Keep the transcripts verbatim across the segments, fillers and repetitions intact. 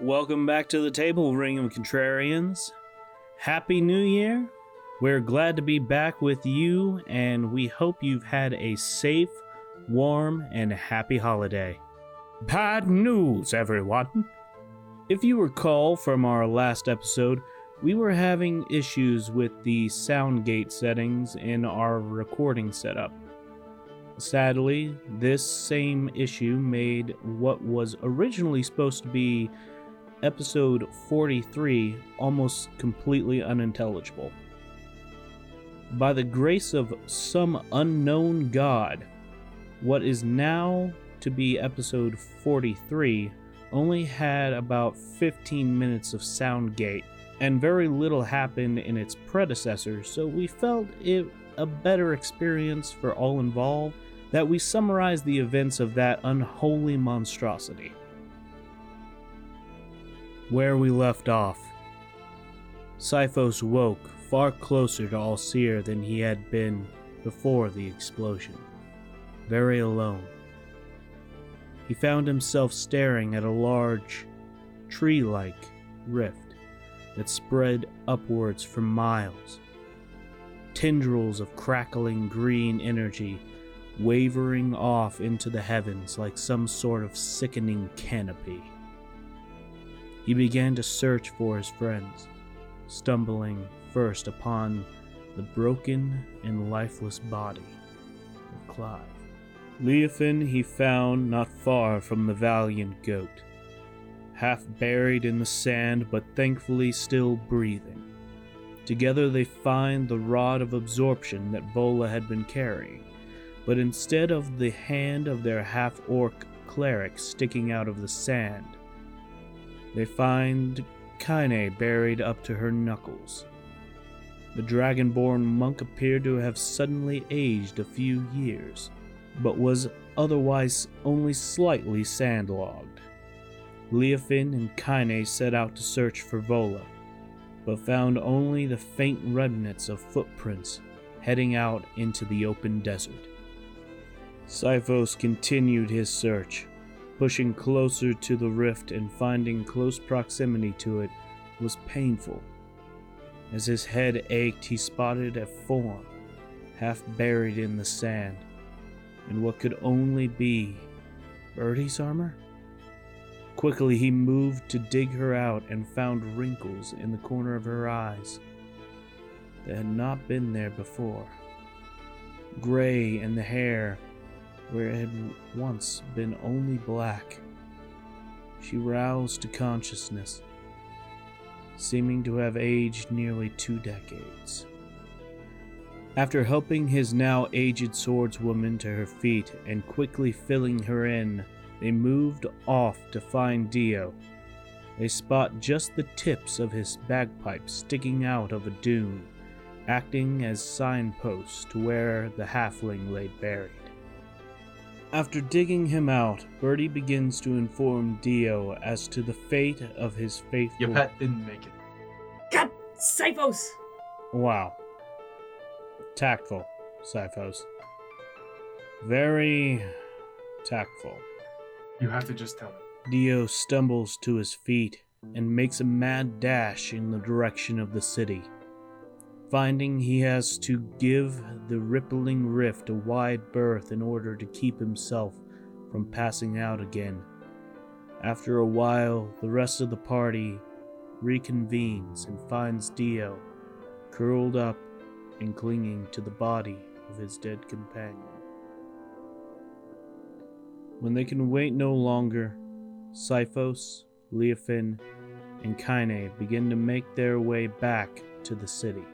Welcome back to the Table Ring of Contrarians. Happy New Year. We're glad to be back with you, and we hope you've had a safe, warm, and happy holiday. Bad news, everyone. If you recall from our last episode, we were having issues with the soundgate settings in our recording setup. Sadly, this same issue made what was originally supposed to be Episode forty-three almost completely unintelligible. By the grace of some unknown god, what is now to be episode forty-three only had about fifteen minutes of soundgate, and very little happened in its predecessor, so we felt it a better experience for all involved that we summarize the events of that unholy monstrosity. Where we left off, Syphos woke far closer to Alcier than he had been before the explosion, very alone. He found himself staring at a large, tree-like rift that spread upwards for miles. Tendrils of crackling green energy wavering off into the heavens like some sort of sickening canopy. He began to search for his friends, stumbling first upon the broken and lifeless body of Clive. Leofin he found not far from the valiant goat, half buried in the sand but thankfully still breathing. Together they find the Rod of Absorption that Volah had been carrying, but instead of the hand of their half-orc cleric sticking out of the sand, they find Kaine buried up to her knuckles. The dragonborn monk appeared to have suddenly aged a few years, but was otherwise only slightly sandlogged. Leofin and Kaine set out to search for Volah, but found only the faint remnants of footprints heading out into the open desert. Syphos continued his search, pushing closer to the rift and finding close proximity to it was painful. As his head ached, he spotted a form, half buried in the sand, in what could only be Brydis' armor? Quickly, he moved to dig her out and found wrinkles in the corner of her eyes that had not been there before. Gray in the hair, where it had once been only black. She roused to consciousness, seeming to have aged nearly two decades. After helping his now aged swordswoman to her feet and quickly filling her in, they moved off to find Dio. They spot just the tips of his bagpipes sticking out of a dune, acting as signposts to where the halfling lay buried. After digging him out, Birdie begins to inform Dio as to the fate of his faithful... Your pet didn't make it. God, Syphos! Wow. Tactful, Syphos. Very tactful. You have to just tell me. Dio stumbles to his feet and makes a mad dash in the direction of the city, finding he has to give the rippling rift a wide berth in order to keep himself from passing out again. After a while, the rest of the party reconvenes and finds Dio curled up and clinging to the body of his dead companion. When they can wait no longer, Syphos, Leofin, and Kaine begin to make their way back to the city.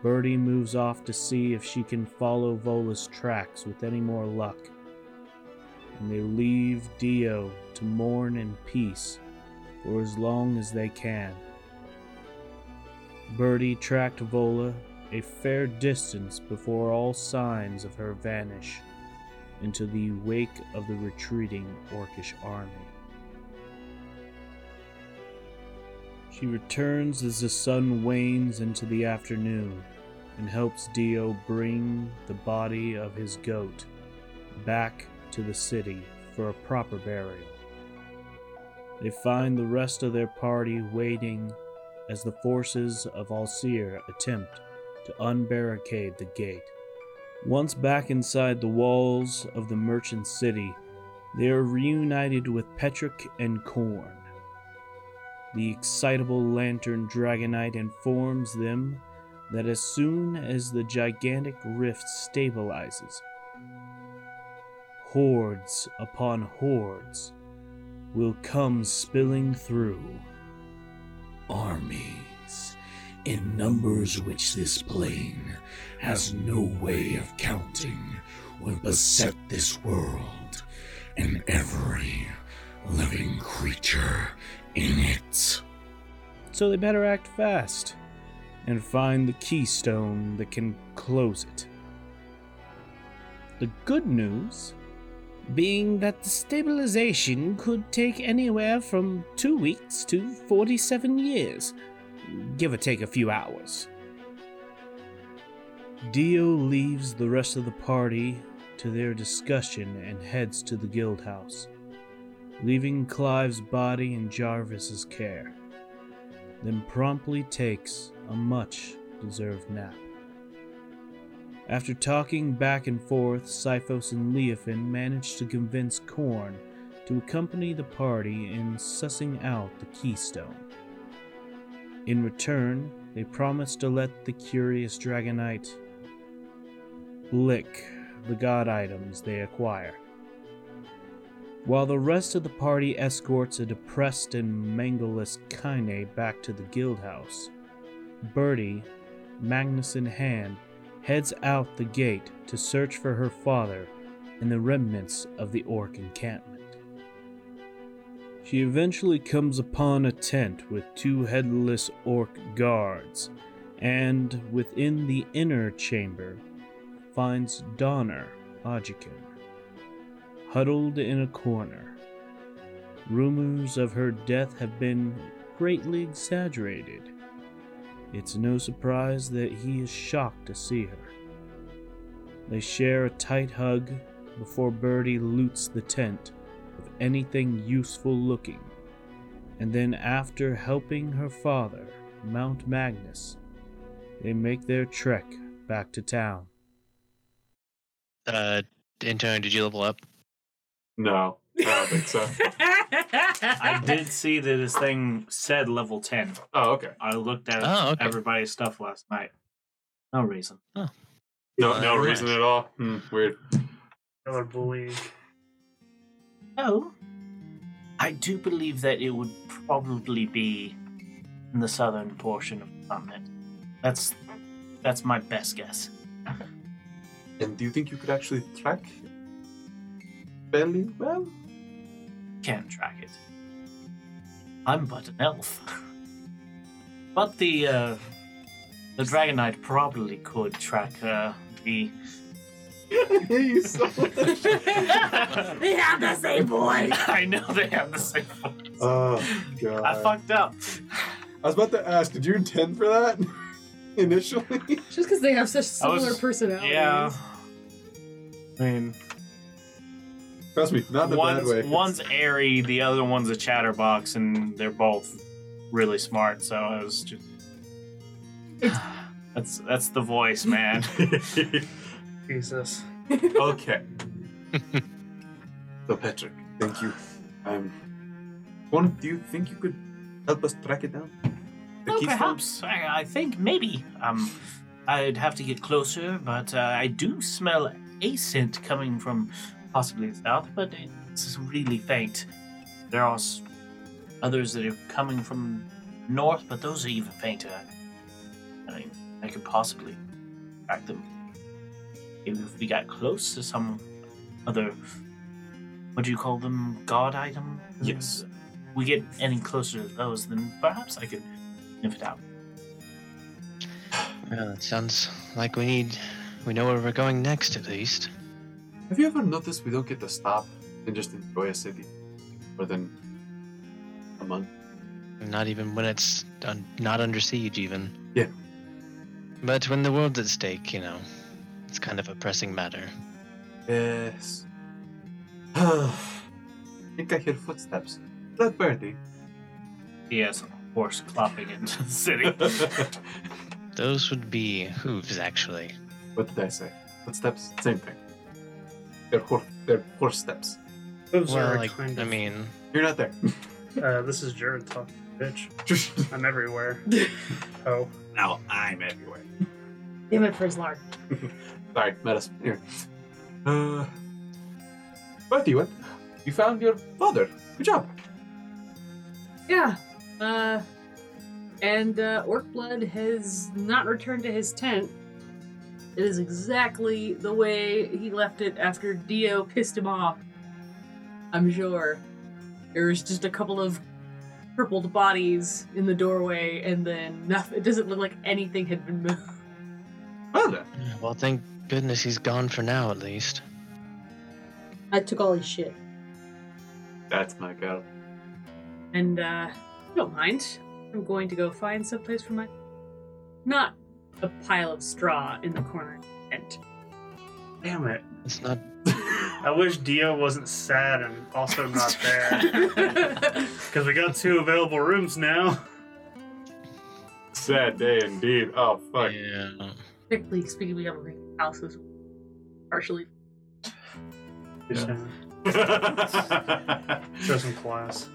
Birdie moves off to see if she can follow Volah's tracks with any more luck, and they leave Dio to mourn in peace for as long as they can. Birdie tracked Volah a fair distance before all signs of her vanish into the wake of the retreating orcish army. She returns as the sun wanes into the afternoon and helps Dio bring the body of his goat back to the city for a proper burial. They find the rest of their party waiting as the forces of Alcier attempt to unbarricade the gate. Once back inside the walls of the merchant city, they are reunited with Petric and Korn. The excitable lantern dragonite informs them that as soon as the gigantic rift stabilizes, hordes upon hordes will come spilling through. Armies in numbers which this plane has no way of counting will beset this world and every living creature in it. So they better act fast and find the keystone that can close it. The good news being that the stabilization could take anywhere from two weeks to forty-seven years, give or take a few hours. Dio leaves the rest of the party to their discussion and heads to the guild house, leaving Clive's body in Jarvis's care, then promptly takes a much-deserved nap. After talking back and forth, Syphos and Leofin manage to convince Korn to accompany the party in sussing out the keystone. In return, they promise to let the curious dragonite lick the god items they acquire, while the rest of the party escorts a depressed and mangleless Kaine back to the guild house. Birdie, Magnus in hand, heads out the gate to search for her father and the remnants of the orc encampment. She eventually comes upon a tent with two headless orc guards, and within the inner chamber finds Donner Ajikin, huddled in a corner. Rumors of her death have been greatly exaggerated. It's no surprise that he is shocked to see her. They share a tight hug before Birdie loots the tent of anything useful looking, and then after helping her father mount Magnus, they make their trek back to town. Uh, intern, did you level up? No, I don't think so. I did see that this thing said level ten. Oh, okay. I looked at oh, okay. everybody's stuff last night. No reason. Oh. No uh, no reason much. at all? Hmm, weird. Killer bully. Oh. I do believe that it would probably be in the southern portion of the continent. That's, that's my best guess. And do you think you could actually track fairly well? Can't track it. I'm but an elf. But the uh, the dragonite probably could track uh, the. You so They have the same voice. I know they have the same voice. Oh god! I fucked up. I was about to ask, did you intend for that initially? Just because they have such similar was, personalities. Yeah. I mean. Trust me, not the one's, bad way. One's airy, the other one's a chatterbox, and they're both really smart, so I was just... that's, that's the voice, man. Jesus. Okay. So, Petric, thank you. Um, One, do you think you could help us track it down? The well, perhaps. I, I think maybe. Um, I'd have to get closer, but uh, I do smell a scent coming from... possibly south, but it's really faint. There are others that are coming from north, but those are even fainter. I mean, I could possibly track them. Maybe if we got close to some other, what do you call them, god item? Yes. If we get any closer to those, then perhaps I could sniff it out. Well, it sounds like we need, we know where we're going next at least. Have you ever noticed we don't get to stop and just enjoy a city more than a month? Not even when it's un- not under siege, even. Yeah. But when the world's at stake, you know, it's kind of a pressing matter. Yes. I think I hear footsteps. Blackbirdie. Yes, of course, clapping into the city. Those would be hooves, actually. What did I say? Footsteps? Same thing. They're horse, they're horse steps. Hooves well, are like, kind of... I mean... You're not there. uh, this is Jared talking, bitch. I'm everywhere. Oh. Now I'm everywhere. Give it for his lard. Sorry, medicine. Here. Uh... Bertie, what? You found your father. Good job. Yeah. Uh... And uh, Orcblood has not returned to his tent. It is exactly the way he left it after Dio pissed him off. I'm sure. There's just a couple of crippled bodies in the doorway, and then nothing. It doesn't look like anything had been moved. Well, then. Well, thank goodness he's gone for now, at least. I took all his shit. That's my girl. And, uh, I don't mind. I'm going to go find someplace for my... Not a pile of straw in the corner. Tent. Damn it. It's not... I wish Dio wasn't sad and also not there. Because we got two available rooms now. Sad day indeed. Oh, fuck. Yeah. Technically speaking, we have a house that's partially... Yeah. Show some class.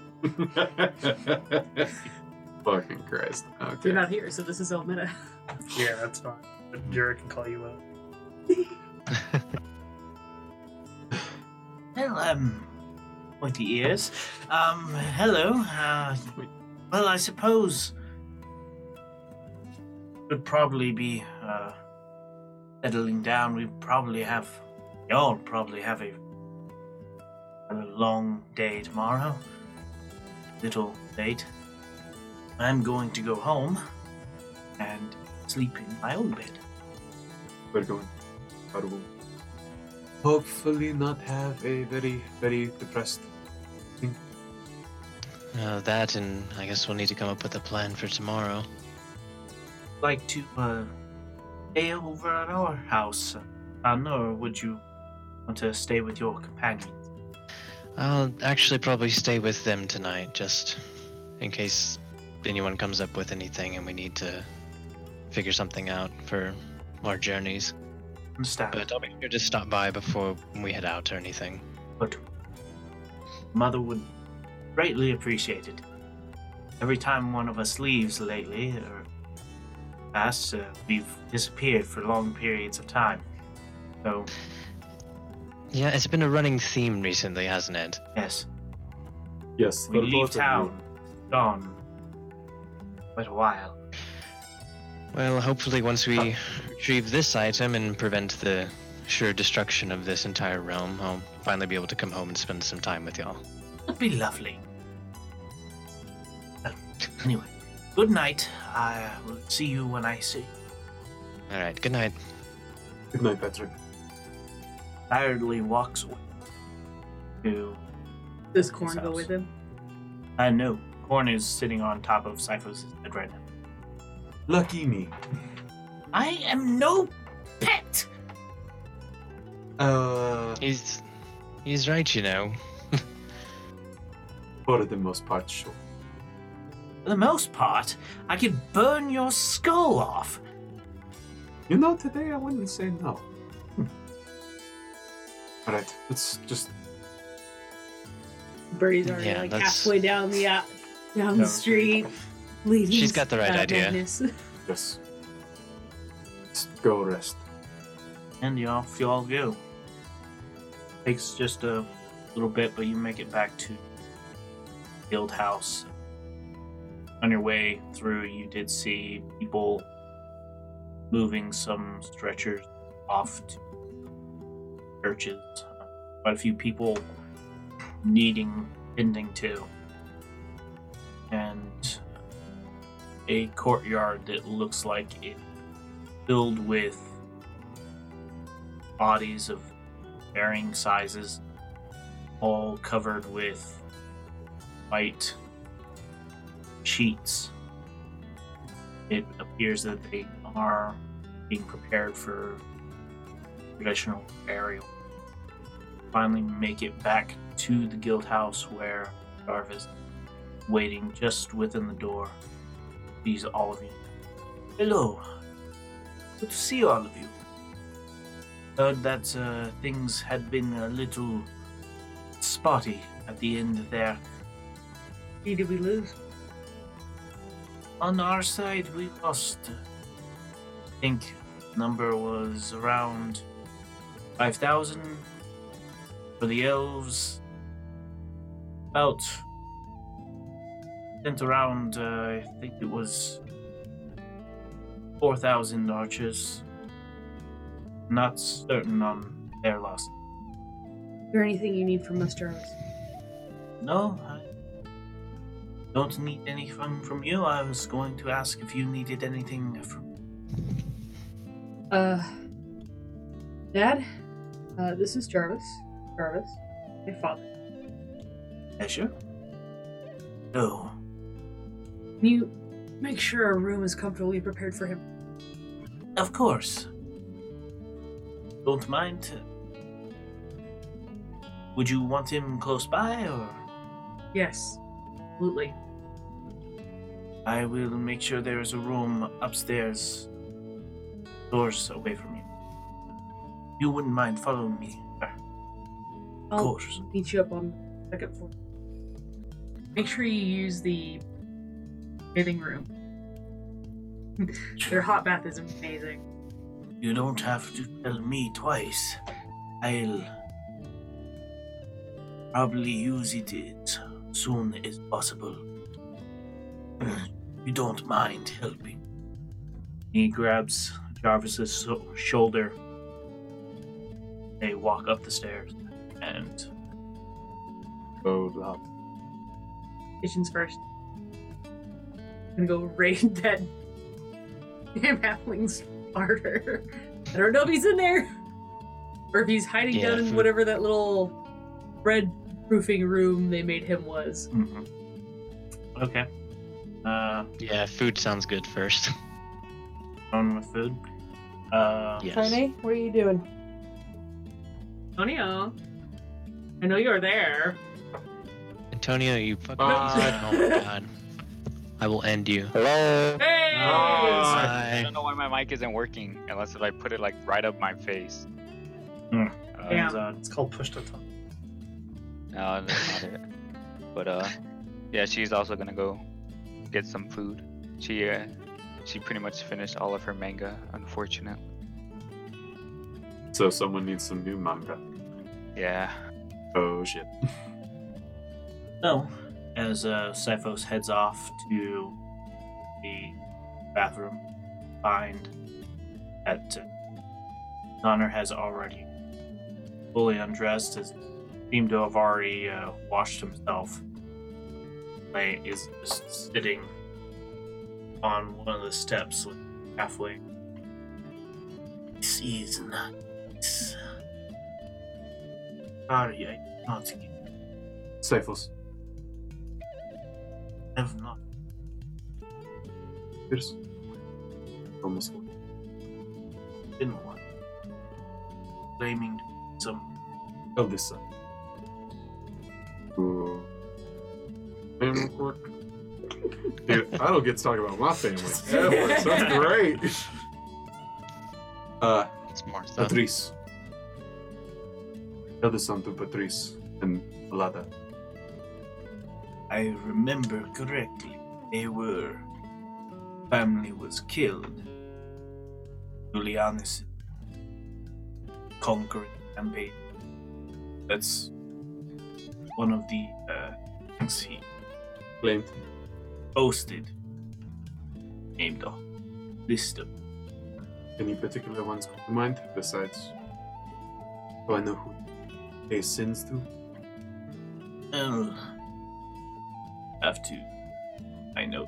Fucking Christ. Okay. You're not here, so this is all meta. Yeah, that's fine. But Jared can call you out. Well, um, pointy ears. Um, hello. Uh, well, I suppose we'd probably be uh, settling down. We probably have, y'all probably have a, a long day tomorrow. Little late. I'm going to go home and sleep in my own bed. We're going. Horrible. Hopefully not have a very, very depressed thing. Uh, that, and I guess we'll need to come up with a plan for tomorrow. Like to uh, stay over at our house, Anna, or would you want to stay with your companions? I'll actually probably stay with them tonight, just in case... anyone comes up with anything and we need to figure something out for our journeys. Understand. But I'll be sure to stop by before we head out or anything. But Mother would greatly appreciate it. Every time one of us leaves lately, or us, uh, we've disappeared for long periods of time. So... Yeah, it's been a running theme recently, hasn't it? Yes. Yes. We leave town, gone. Quite a while. Well, hopefully once we oh. retrieve this item and prevent the sure destruction of this entire realm, I'll finally be able to come home and spend some time with y'all. That'd be lovely. Well, anyway, good night. I will see you when I see you. Alright, good night. Good night, Patrick. Tiredly walks away to... Does Korn go with him? I know. Korn is sitting on top of Syphos' head right now. Lucky me. I am no pet! Uh... He's... He's right, you know. For the most part, sure. For the most part? I could burn your skull off! You know, today I wouldn't say no. Hmm. Alright, let's just... Birdie's already yeah, like that's... halfway down the... Uh... Down no. the street, ladies. She's got the right idea. Yes. Let's go rest. And you off y'all go. Takes just a little bit, but you make it back to the old house. On your way through, you did see people moving some stretchers off to churches. Quite a few people needing tending to. And a courtyard that looks like it's filled with bodies of varying sizes, all covered with white sheets. It appears that they are being prepared for traditional burial. Finally make it back to the guild house where Jarvis waiting just within the door. These are all of you. Hello. Good to see all of you. Heard that uh, things had been a little spotty at the end there. Who did we lose? On our side, we lost. I think the number was around five thousand for the elves. About sent around, uh, I think it was four thousand archers. Not certain on their loss. Is there anything you need from us, Jarvis? No, I don't need anything from you. I was going to ask if you needed anything from Uh, Dad, uh, this is Jarvis. Jarvis, my father. Pleasure. No. Can you make sure our room is comfortably prepared for him? Of course. Don't mind. Would you want him close by, or? Yes, absolutely. I will make sure there is a room upstairs, doors away from you. You wouldn't mind following me? Of course. I'll meet you up on the second floor. Make sure you use the bathing room. Their hot bath is amazing. You don't have to tell me twice. I'll probably use it as soon as possible. You don't mind helping. He grabs Jarvis's so- shoulder. They walk up the stairs and go up. Kitchens first. And go raid that damn halfling's harder. I don't know if he's in there or if he's hiding yeah, down in whatever that little red proofing room they made him was. Mm-hmm. Okay. Uh, yeah, food sounds good first. On with food. Uh, yes. Tony, what are you doing? Antonio, I know you're there. Antonio, you fucking uh, oh my god. I will end you. Hello. Hey! Oh, I don't know why my mic isn't working unless if I put it like right up my face. Mm. Uh, yeah. It's, uh, it's called push to talk. No, that's not it. But uh, yeah, she's also gonna go get some food. She uh, she pretty much finished all of her manga, unfortunately. So someone needs some new manga. Yeah. Oh shit. So, as uh, Syphos heads off to the bathroom, find that uh, Donner has already fully undressed, has seemed to have already uh, washed himself. He is just sitting on one of the steps halfway. He sees nice. Sorry, I did not get it. Syphos. I have not. There's almost one. Didn't want. Blaming some of this side. Ooh. Dude, I don't get to talk about my family. That works. That's great. Uh, it's Marta. Patrice. Tell the son to Patrice and Vlada. I remember correctly, they were, family was killed. Julianus conquering campaign. That's one of the uh, things he claimed, posted, named off, list of. Any particular ones come to mind besides? Do I know who they sins to? Oh. Have to. I know.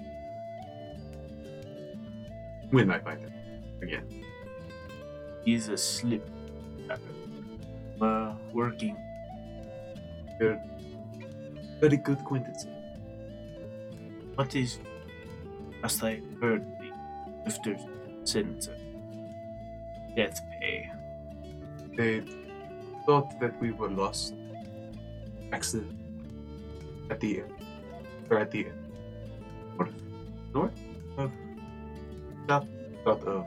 When I find him again, he's a slip. Uh, working. You're very good acquaintance. What is? As I heard, the lifters sent death pay. They thought that we were lost. Accident at the end. They're at the north, north of south, south of.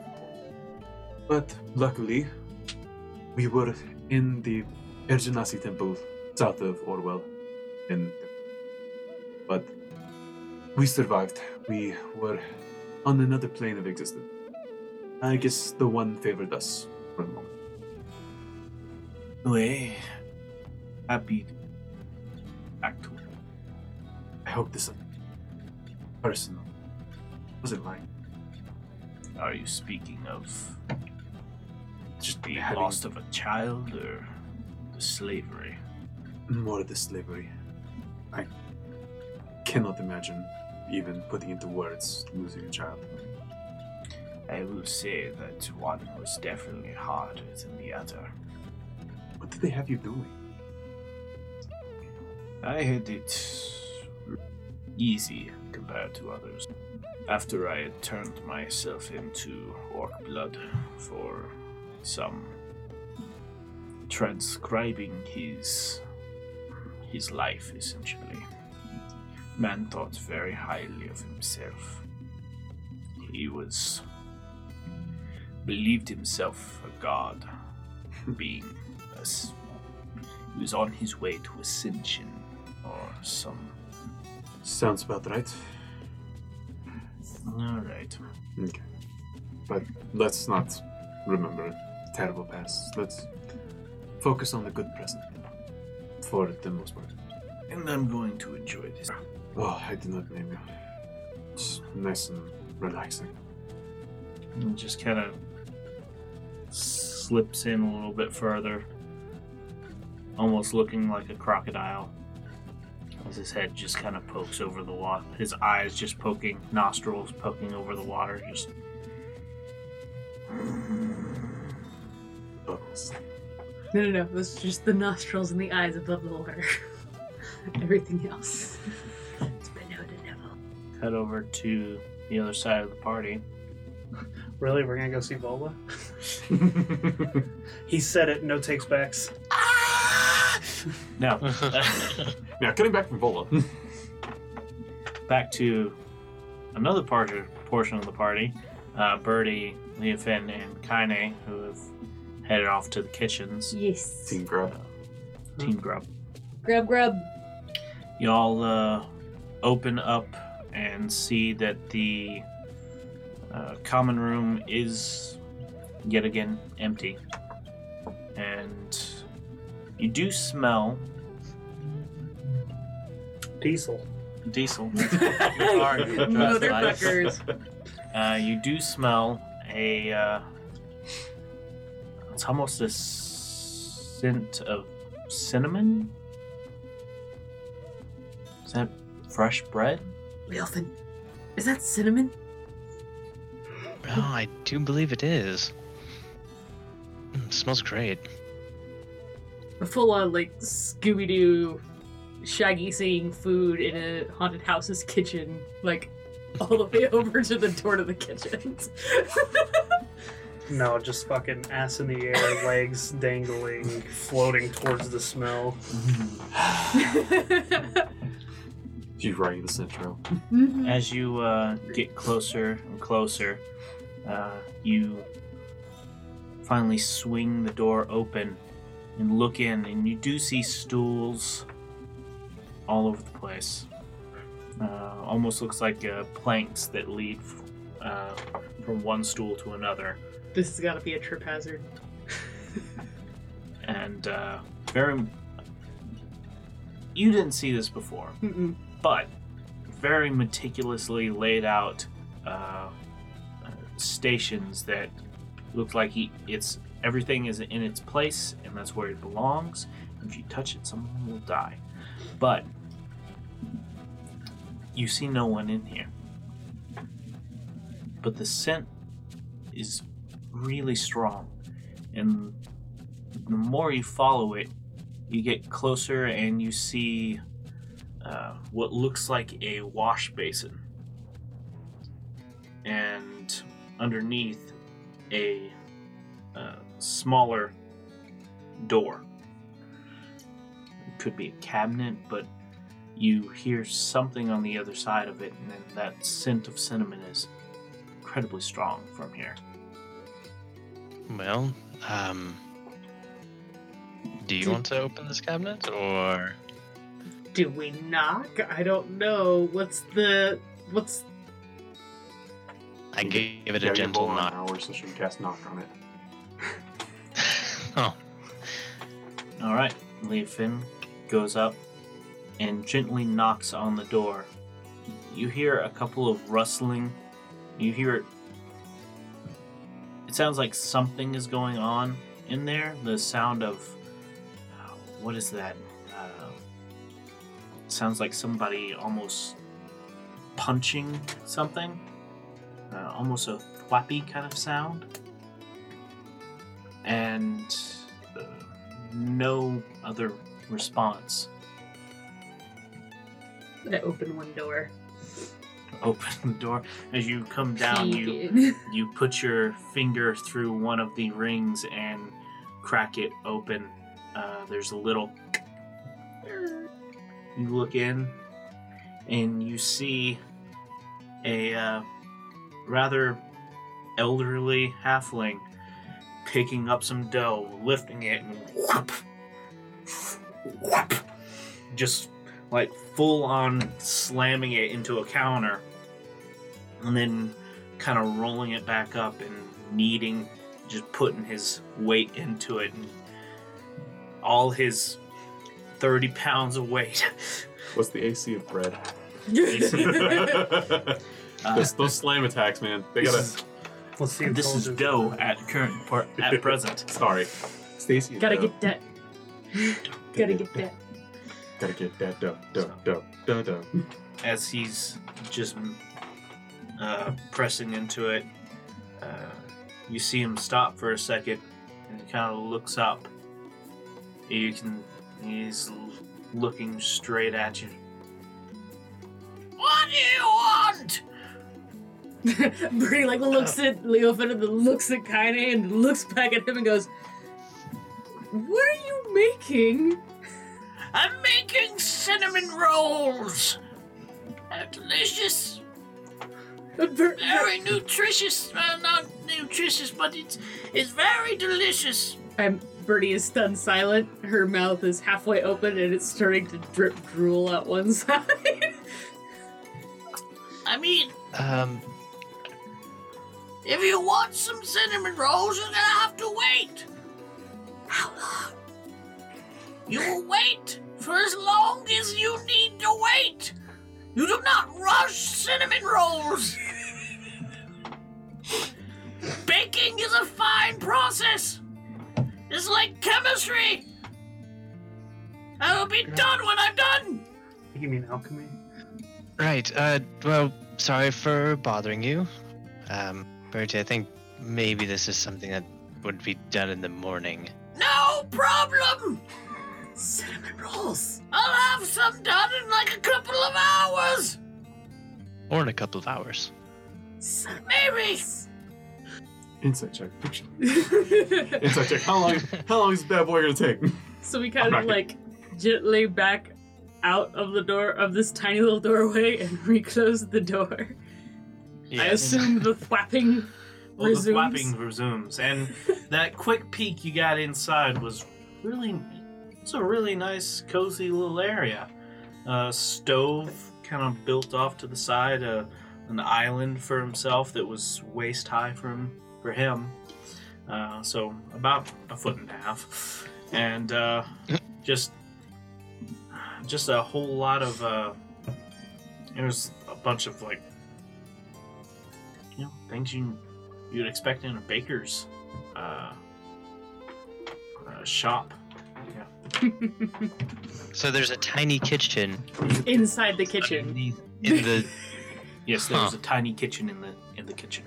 But luckily, we were in the Ergenasi temple south of Orwell, and but we survived. We were on another plane of existence. I guess the one favored us for a moment. Anyway, happy to be back to it. I hope this is personal. Wasn't mine. Are you speaking of just the having... loss of a child or the slavery? More of the slavery. I cannot imagine even putting into words losing a child. I will say that one was definitely harder than the other. What did they have you doing? I had it easy compared to others. After I had turned myself into Orcblood for some transcribing his his life, essentially. Man thought very highly of himself. He was... believed himself a god, being a, he was on his way to ascension or some... Sounds about right. All right. Okay. But let's not remember terrible past. Let's focus on the good present for the most part. And I'm going to enjoy this. Oh, I did not name you. It's nice and relaxing. And just kind of slips in a little bit further, almost looking like a crocodile. As his head just kind of pokes over the water, his eyes just poking, nostrils poking over the water, just bubbles. No, no, no. This is just the nostrils and the eyes above the water. Everything else. It's below the level. Head over to the other side of the party. Really? We're gonna go see Volah? He said it. No takes backs. No. Now, getting back from Volah. Back to another part, portion of the party. Uh, Birdie, Leofin, and Kaine, who have headed off to the kitchens. Yes. Team Grub. Uh, team Grub. Grub, grub. Y'all uh, open up and see that the uh, common room is yet again empty. And you do smell diesel. Diesel. Motherfuckers. Uh, you do smell a. Uh, it's almost a scent of cinnamon. Is that fresh bread? Leofin, is that cinnamon? Oh, I do believe it is. It smells great. A full-on, like, Scooby-Doo, Shaggy seeing food in a haunted house's kitchen, like, all the way over to the door to the kitchen. No, just fucking ass in the air, legs dangling, floating towards the smell. She's writing this intro. Mm-hmm. As you uh, get closer and closer, uh, you finally swing the door open and look in, and you do see stools all over the place. Uh, almost looks like uh, planks that lead f- uh, from one stool to another. This has got to be a trip hazard. And uh, very... You didn't see this before, mm-mm, but very meticulously laid out uh, stations that look like he, it's... Everything is in its place, and that's where it belongs. If you touch it, someone will die. But you see no one in here. But the scent is really strong. And the more you follow it, you get closer and you see uh, what looks like a wash basin. And underneath, a... Uh, smaller door. It could be a cabinet, but you hear something on the other side of it, and then that scent of cinnamon is incredibly strong from here. Well, um, do you do, want to open this cabinet, or do we knock? I don't know. What's the what's? I gave it a yeah, gentle knock. Hour, so she cast knock on it. Oh. All right. Leofin goes up and gently knocks on the door. You hear a couple of rustling. You hear it. It sounds like something is going on in there. The sound of uh, what is that? Uh, sounds like somebody almost punching something. Uh, almost a thwappy kind of sound. And uh, no other response. I'm gonna open one door. Open the door. As you come down, you you put your finger through one of the rings and crack it open. Uh, there's a little... You look in, and you see a uh, rather elderly halfling picking up some dough, lifting it, and whop, whop, just... like full-on slamming it into a counter and then kind of rolling it back up and kneading, just putting his weight into it and all his thirty pounds of weight. What's the A C of bread? A C of bread. uh, those, those slam attacks, man. They gotta... Is, let's see this is dough at current part, at present. Sorry. Stacy. Gotta dough. Get that. Gotta get that. Gotta get that duh, duh, duh, duh, duh. As he's just uh, pressing into it, uh, you see him stop for a second, and he kind of looks up. You can, he's looking straight at you. What do you want? Bree like looks at Leofin and then looks at Kaine and looks back at him and goes, "What are you making?" I'm making cinnamon rolls! They're delicious! Very nutritious! Well, not nutritious, but it's it's very delicious! Um, Birdie is stunned silent. Her mouth is halfway open and it's starting to drip drool out one side. I mean... Um... If you want some cinnamon rolls, you're gonna have to wait! How long? You will wait for as long as you need to wait. You do not rush cinnamon rolls. Baking is a fine process. It's like chemistry. I will be done when I'm done. You mean alchemy? Right. Uh. Well, sorry for bothering you. Um, Bertie, I think maybe this is something that would be done in the morning. No problem. Cinnamon rolls. I'll have some done in like a couple of hours. Or in a couple of hours. Cinnamon. Maybe. Insight check. Picture. Insight check. How long? How long is this bad boy gonna take? So we kind of like gently back out of the door of this tiny little doorway and reclose the door. Yeah. I assume the thwapping well, resumes. The thwapping resumes, and that quick peek you got inside was really. It's a really nice, cozy little area. Uh, stove kind of built off to the side, uh, an island for himself that was waist high for him. For him. Uh, so about a foot and a half. And uh, just just a whole lot of... Uh, there was a bunch of, like, you know, things you, you'd expect in a baker's uh, uh, shop. So there's a tiny kitchen inside the kitchen. In the yes, there's huh. a tiny kitchen in the in the kitchen,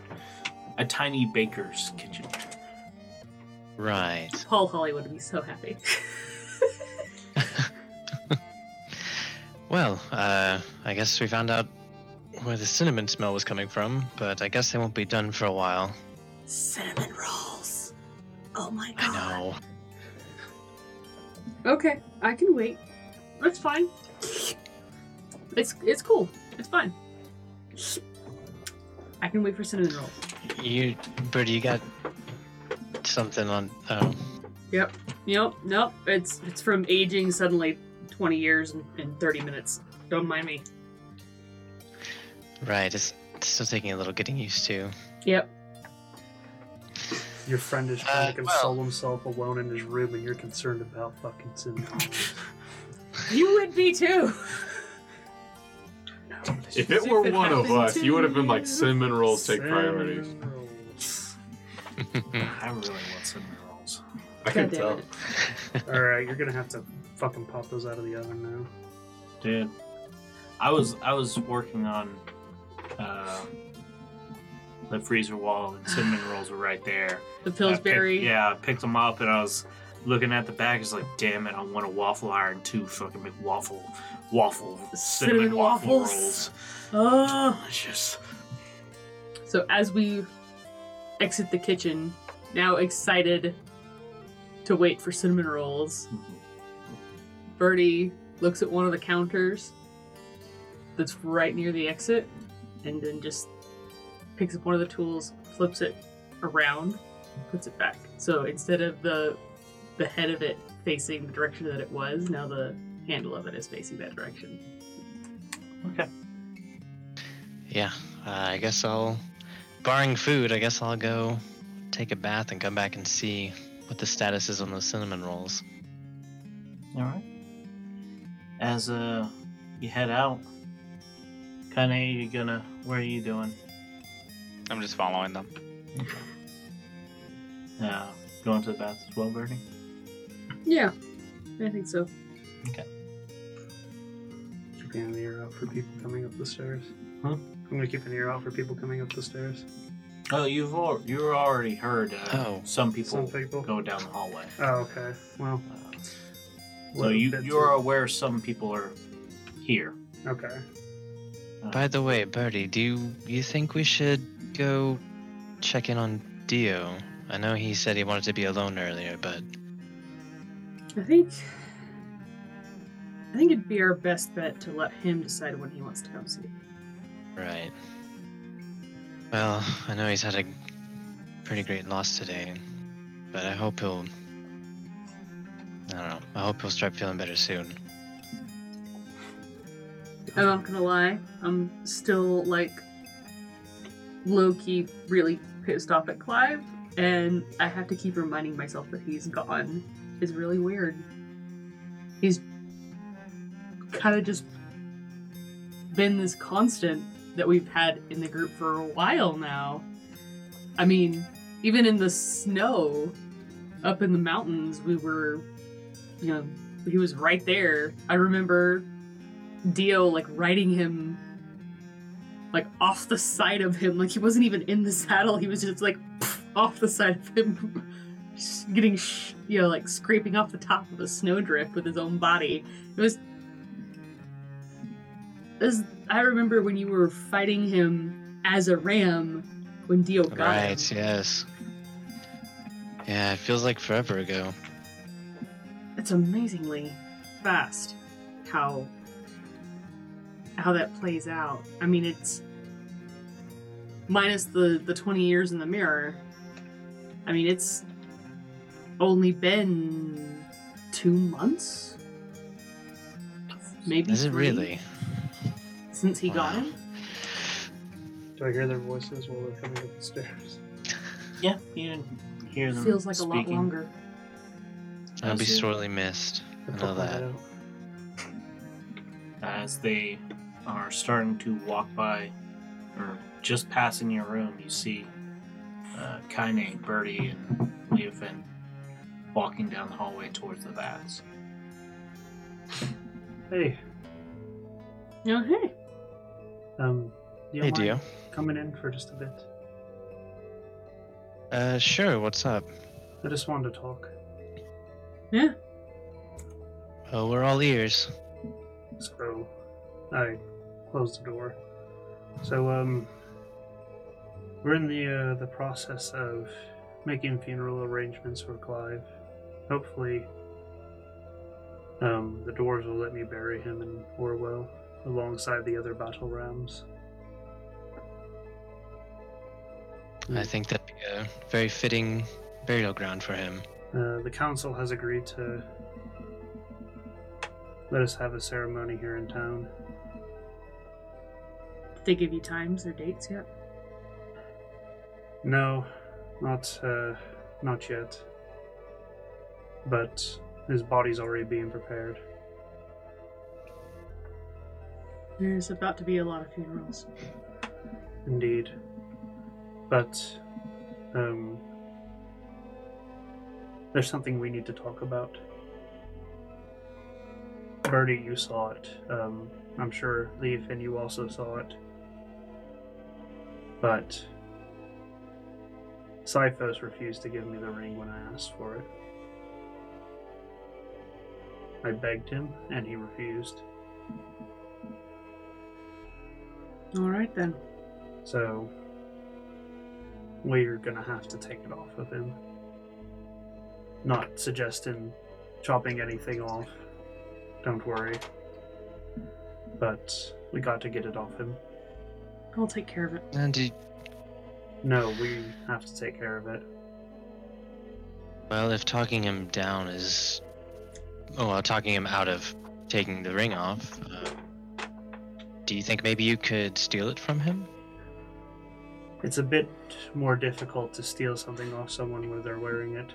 a tiny baker's kitchen. Right. Paul Hollywood would be so happy. Well, uh, I guess we found out where the cinnamon smell was coming from, but I guess they won't be done for a while. Cinnamon rolls. Oh my god. I know. Okay, I can wait. That's fine. It's it's cool. It's fine. I can wait for cinnamon roll. You, Brydis, you got something on. Oh. Yep. Yep. Nope. It's it's from aging suddenly twenty years in, in thirty minutes. Don't mind me. Right. It's, it's still taking a little getting used to. Yep. Your friend is trying uh, to console well. himself alone in his room, and you're concerned about fucking cinnamon. You would be too. If it were if it one of us, you would have been like, cinnamon rolls take priority. I really want cinnamon rolls. I God can tell. Alright, you're gonna have to fucking pop those out of the oven now. Dude. I was I was working on uh, the freezer wall, and cinnamon rolls were right there. The Pillsbury? I picked, yeah, I picked them up and I was looking at the bag, it's like, damn it, I want a waffle iron too, so I can make waffle, waffle, cinnamon, cinnamon waffle waffles. rolls. Oh. Delicious. So as we exit the kitchen, now excited to wait for cinnamon rolls, mm-hmm. Brydis looks at one of the counters that's right near the exit, and then just picks up one of the tools, flips it around, puts it back. So instead of the the head of it facing the direction that it was, now the handle of it is facing that direction. Okay. Yeah, uh, I guess I'll, barring food, I guess I'll go take a bath and come back and see what the status is on those cinnamon rolls. All right. As uh, you head out, Kaine, you gonna, what are you doing? I'm just following them. Okay. Yeah. Going to the bath as well, Brydis? Yeah, I think so. Okay. Keeping an ear out for people coming up the stairs. Huh? I'm gonna keep an ear out for people coming up the stairs. Oh, you've al- you already heard uh, oh. some, people some people go down the hallway. Oh, okay. Well, uh, so you you're too. aware some people are here. Okay. Uh, By the way, Brydis, do you, you think we should go check in on Dio? I know he said he wanted to be alone earlier, but I think I think it'd be our best bet to let him decide when he wants to come see. Right. Well, I know he's had a pretty great loss today, but I hope he'll I don't know. I hope he'll start feeling better soon. I'm not gonna lie, I'm still like low-key really pissed off at Clive. And I have to keep reminding myself that he's gone. It's really weird. He's kind of just been this constant that we've had in the group for a while now. I mean, even in the snow up in the mountains, we were, you know, he was right there. I remember Dio, like, riding him, like, off the side of him. Like, he wasn't even in the saddle. He was just, like, off the side of him, getting, you know, like scraping off the top of a snowdrift with his own body. It was, it was. I remember when you were fighting him as a ram when Dio got right, him. Right. Yes. Yeah, it feels like forever ago. It's amazingly fast how how that plays out. I mean, it's minus the the twenty years in the mirror. I mean, it's only been two months, maybe Is it three, really? Since he wow. got him. Do I hear their voices while they're coming up the stairs? Yeah, you didn't hear them. Feels like speaking. a lot longer. I'll be sorely missed. I know that. As they are starting to walk by, or just passing your room, you see Uh, Kaine, Brydis, and Leofin walking down the hallway towards the baths. Hey. Oh, hey. Um, you hey, Dio. Coming in for just a bit. Uh, sure, what's up? I just wanted to talk. Yeah. Oh, we're all ears. So, I closed the door. So, um... we're in the uh, the process of making funeral arrangements for Clive. Hopefully, um, the doors will let me bury him in Orwell. alongside the other battle rams. I think that'd be a very fitting burial ground for him. Uh, the council has agreed to let us have a ceremony here in town. Did they give you times or dates yet? No, not uh, not yet. But his body's already being prepared. There's about to be a lot of funerals. Indeed. But um, there's something we need to talk about. Birdie, you saw it. Um, I'm sure Leofin, you also saw it. But Syphos refused to give me the ring when I asked for it. I begged him, and he refused. Alright then. So, we're gonna have to take it off of him. Not suggesting chopping anything off, don't worry. But we got to get it off him. I'll take care of it. And you... No, we have to take care of it. Well, if talking him down is... Oh, well, talking him out of taking the ring off, uh, do you think maybe you could steal it from him? It's a bit more difficult to steal something off someone when they're wearing it.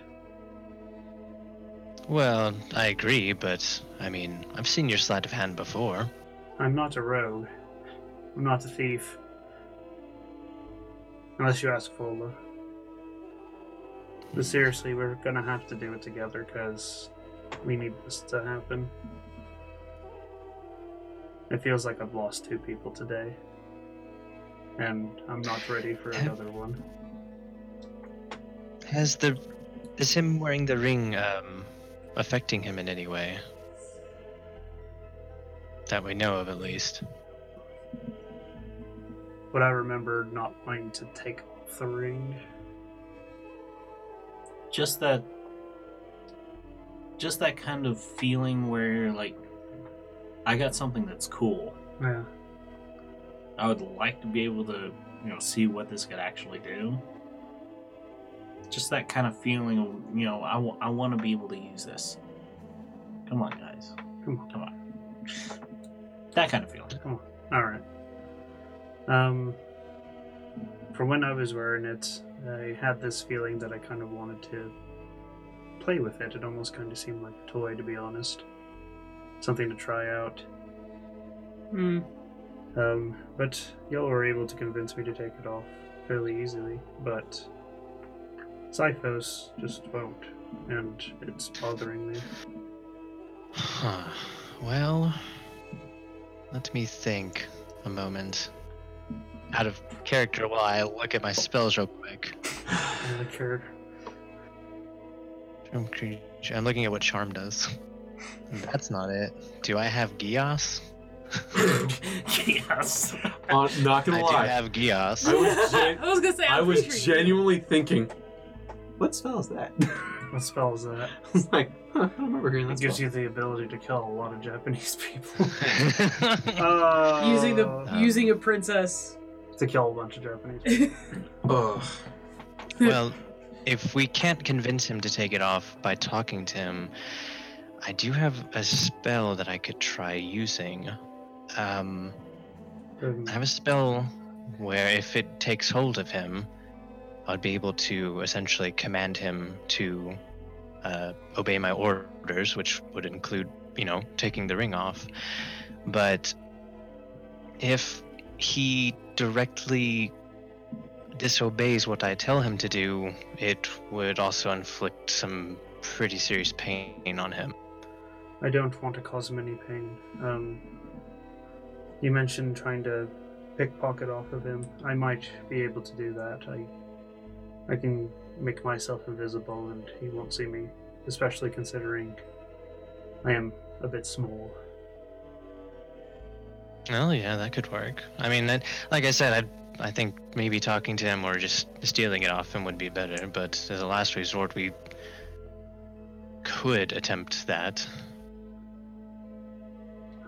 Well, I agree, but, I mean, I've seen your sleight of hand before. I'm not a rogue. I'm not a thief. Unless you ask Volah. But seriously, we're gonna have to do it together, because... we need this to happen. It feels like I've lost two people today. And I'm not ready for another one. Has the... Is him wearing the ring, um, affecting him in any way? That we know of, at least. But I remember not wanting to take off the ring. Just that... Just that kind of feeling where, like, I got something that's cool. Yeah. I would like to be able to, you know, see what this could actually do. Just that kind of feeling of, you know, I, w- I want to be able to use this. Come on, guys. Come on. Come on. That kind of feeling. Come on. All right. Um, for when I was wearing it, I had this feeling that I kind of wanted to play with it. It almost kind of seemed like a toy, to be honest. Something to try out. Hmm. Um, but y'all were able to convince me to take it off fairly easily, but Syphos just won't, and it's bothering me. Huh. Well, let me think a moment. Out of character while I look at my spells real quick. Out of character. I'm looking at what charm does. That's not it. Do I have Geass? Geass. Uh, not gonna I lie. I do have Geass. I was, gen- I was gonna say. I, I was genuinely you. thinking. What spell is that? What spell is that? I was like, huh, I don't remember hearing that. It gives spell. You the ability to kill a lot of Japanese people. uh, using the um, using a princess to kill a bunch of Japanese people. Oh. Well. If we can't convince him to take it off by talking to him, I do have a spell that I could try using. Um, I have a spell where if it takes hold of him, I'd be able to essentially command him to uh, obey my orders, which would include, you know, taking the ring off. But if he directly disobeys what I tell him to do, it would also inflict some pretty serious pain on him. I don't want to cause him any pain. Um, you mentioned trying to pickpocket off of him. I might be able to do that. I I can make myself invisible and he won't see me, especially considering I am a bit small. Oh yeah, that could work. I mean, that, like I said, I'd I think maybe talking to him or just stealing it off him would be better, but as a last resort, we could attempt that.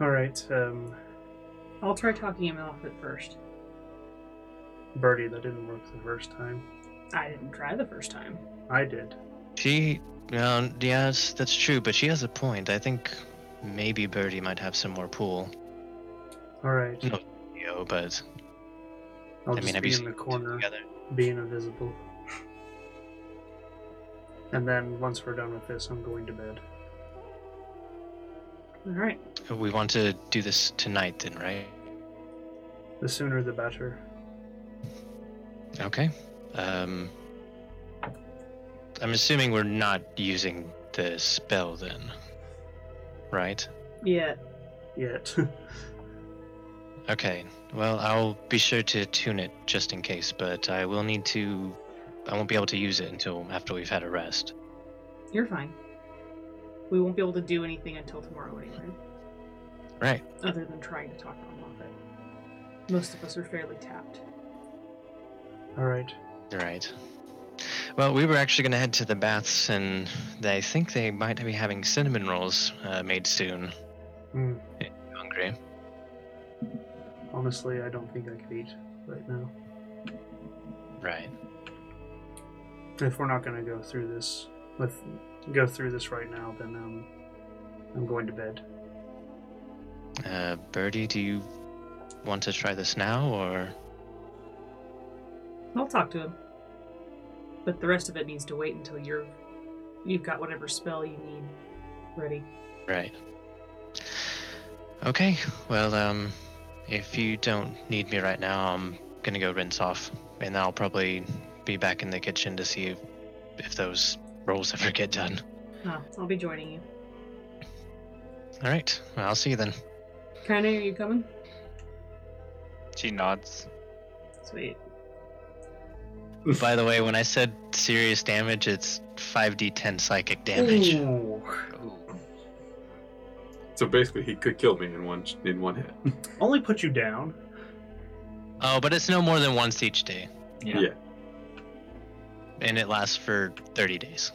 All right, um, I'll try talking him off at first. Birdie, that didn't work the first time. I didn't try the first time. I did. She, uh, yes, that's true, but she has a point. I think maybe Birdie might have some more pull. All right. No, Dio, but I'll I mean, just be in the corner, being invisible. And then once we're done with this, I'm going to bed. All right. We want to do this tonight, then, right? The sooner the better. Okay. Um, I'm assuming we're not using the spell then, right? Yeah. Yet. Yet. Okay. Well, I'll be sure to tune it just in case, but I will need to. I won't be able to use it until after we've had a rest. You're fine. We won't be able to do anything until tomorrow anyway. Right. Other than trying to talk him off it. Most of us are fairly tapped. All right. All right. Well, we were actually going to head to the baths, and I think they might be having cinnamon rolls uh, made soon. Mm. Hungry? Honestly, I don't think I could eat right now. Right. If we're not going to go through this with... go through this right now, then um, I'm going to bed. Uh, Birdie, do you want to try this now, or...? I'll talk to him. But the rest of it needs to wait until you're, you've got whatever spell you need ready. Right. Okay, well, um, if you don't need me right now, I'm going to go rinse off, and I'll probably be back in the kitchen to see if, if those... rolls ever get done. Oh, I'll be joining you. All right. Well, I'll see you then. Kaine, are you coming? She nods. Sweet. By the way, when I said serious damage, it's five d ten psychic damage. Ooh. So basically, he could kill me in one in one hit. Only put you down. Oh, but it's no more than once each day. Yeah. Yeah. And it lasts for thirty days.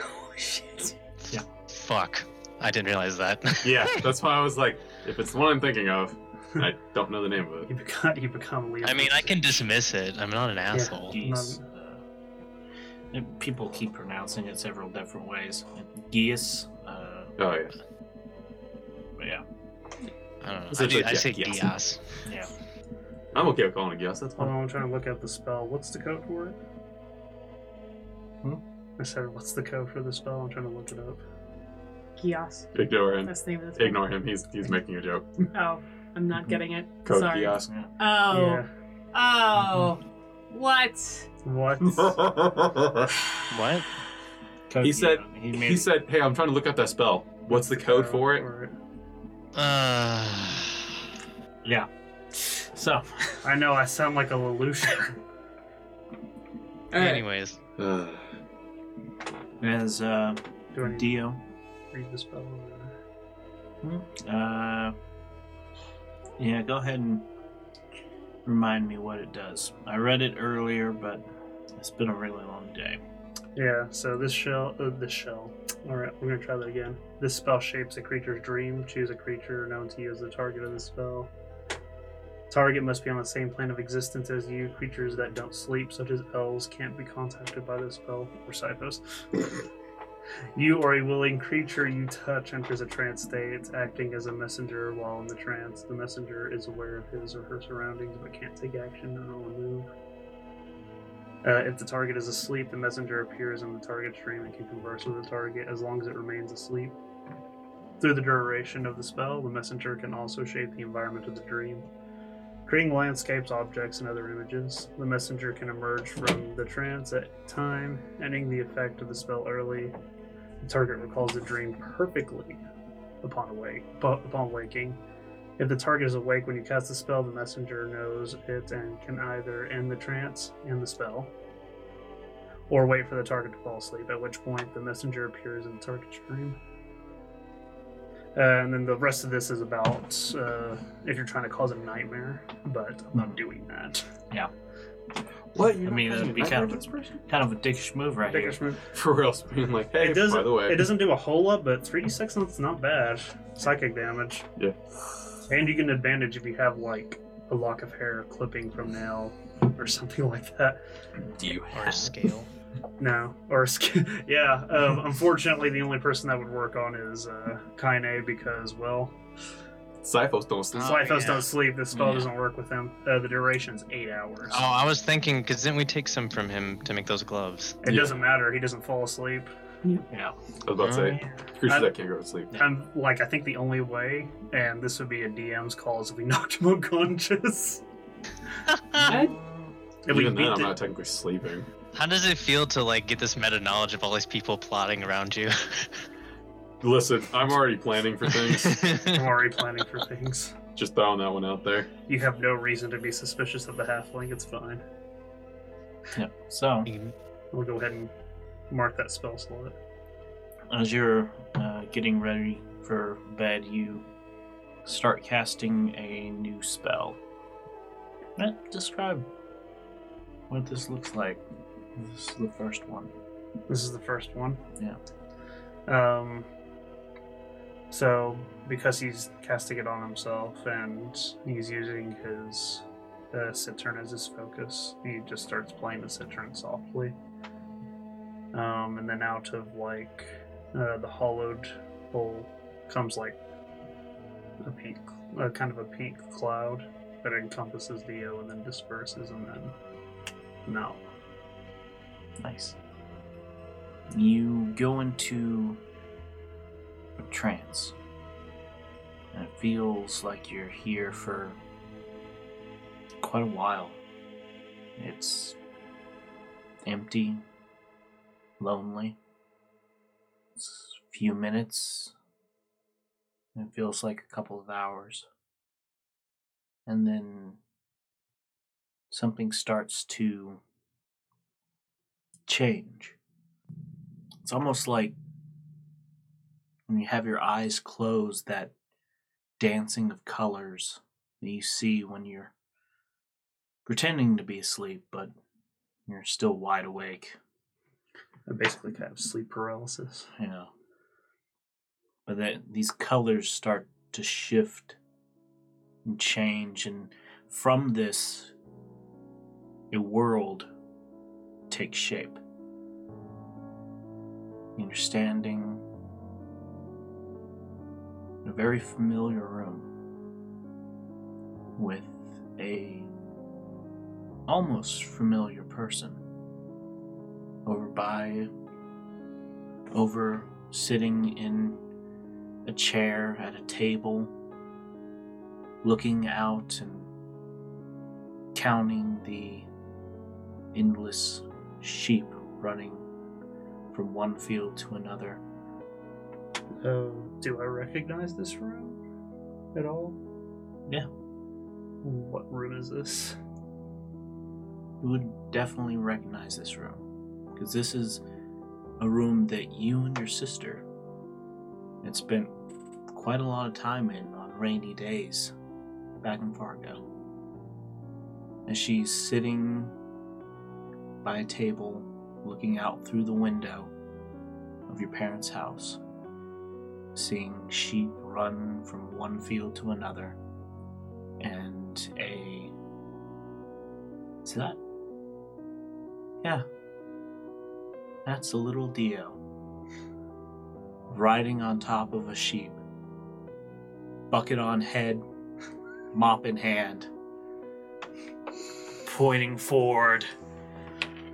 Oh, shit. Yeah. Fuck. I didn't realize that. Yeah, that's why I was like, if it's the one I'm thinking of, I don't know the name of it. You become, you become Leo. I mean, I can dismiss it. I'm not an asshole. Yeah, Geass, uh, people keep pronouncing it several different ways. Geass. Uh, oh, yeah. But yeah. I don't know. I, do, like, I say yeah, Geass. Yeah. I'm okay with calling it Geass. That's fine. Hold on, I'm trying to look at the spell. What's the code for it? Hmm? I said, what's the code for the spell? I'm trying to look it up. Geass. Ignore him. That's the name of the spell. Ignore him. He's he's making a joke. Oh, I'm not getting it. Code Sorry. Geass. Oh. Yeah. Oh. Mm-hmm. What? What? What? Code he Geass. said. He, he said, "Hey, I'm trying to look up that spell. What's the code uh, for it?" Or... Uh. Yeah. So. I know I sound like a Lelouch. Right. Anyways. Uh, as uh, Dio, read the spell. Or... Uh, yeah, go ahead and remind me what it does. I read it earlier, but it's been a really long day. Yeah. So this shell, uh, this shell. All right, we're gonna try that again. This spell shapes a creature's dream. Choose a creature known to you as the target of the spell. Target must be on the same plane of existence as you. Creatures that don't sleep, such as elves, can't be contacted by the spell, or Syphos. You or a willing creature you touch enters a trance state. It's acting as a messenger while in the trance. The messenger is aware of his or her surroundings, but can't take action or move. Uh, if the target is asleep, the messenger appears in the target's dream and can converse with the target as long as it remains asleep. Through the duration of the spell, the messenger can also shape the environment of the dream, creating landscapes, objects, and other images. The messenger can emerge from the trance at time, ending the effect of the spell early. The target recalls the dream perfectly upon awake, upon waking. If the target is awake when you cast the spell, the messenger knows it and can either end the trance and the spell, or wait for the target to fall asleep, at which point the messenger appears in the target's dream. Uh, and then the rest of this is about uh, if you're trying to cause a nightmare, but I'm not doing that. Yeah. What? You're I mean, that'd be kind of, kind of a dickish move right dickish here. Move. For real, being like, hey, it by the way. It doesn't do a whole lot, but three d six is not bad. Psychic damage. Yeah. And you get an advantage if you have, like, a lock of hair clipping from nail or something like that. Do you have or a scale? No. Or a scale. Yeah. Um, unfortunately, the only person that would work on is uh, Kaine because, well... Syphos don't sleep. Oh, Syphos yeah. don't sleep. The spell yeah. doesn't work with him. Uh, the duration's eight hours. Oh, I was thinking, because didn't we take some from him to make those gloves? It yeah. doesn't matter. He doesn't fall asleep. Yeah. yeah. I was about to say, creatures um, that can't go to sleep. I'm, like, I think the only way, and this would be a D M's call, is if we knocked him unconscious. Even then, I'm not technically sleeping. How does it feel to, like, get this meta knowledge of all these people plotting around you? Listen, I'm already planning for things. I'm already planning for things. Just throwing that one out there. You have no reason to be suspicious of the halfling. It's fine. Yep. So we'll go ahead and mark that spell slot. As you're uh, getting ready for bed, you start casting a new spell. Matt, describe what this looks like. This is the first one. This is the first one? Yeah. Um, so, because he's casting it on himself and he's using his uh, citern as his focus, he just starts playing the citern softly. Um, and then out of, like, uh, the hollowed hole comes, like, a pink, uh, kind of a pink cloud that encompasses Dio and then disperses and then, no. Nice. You go into a trance, and it feels like you're here for quite a while. It's empty, lonely. It's a few minutes, and it feels like a couple of hours. And then something starts to change. It's almost like when you have your eyes closed, that dancing of colors that you see when you're pretending to be asleep, but you're still wide awake. I basically kind of sleep paralysis. Yeah. But that these colors start to shift and change, and from this, a world takes shape. You're standing in a very familiar room with a almost familiar person over by, over sitting in a chair at a table, looking out and counting the endless sheep running from one field to another. Uh, do I recognize this room at all? Yeah. What room is this? You would definitely recognize this room, because this is a room that you and your sister had spent quite a lot of time in on rainy days back in Fargo. And she's sitting by a table looking out through the window of your parents' house, seeing sheep run from one field to another, and a... Is that? Yeah. That's a little Dio, riding on top of a sheep, bucket on head, mop in hand, pointing forward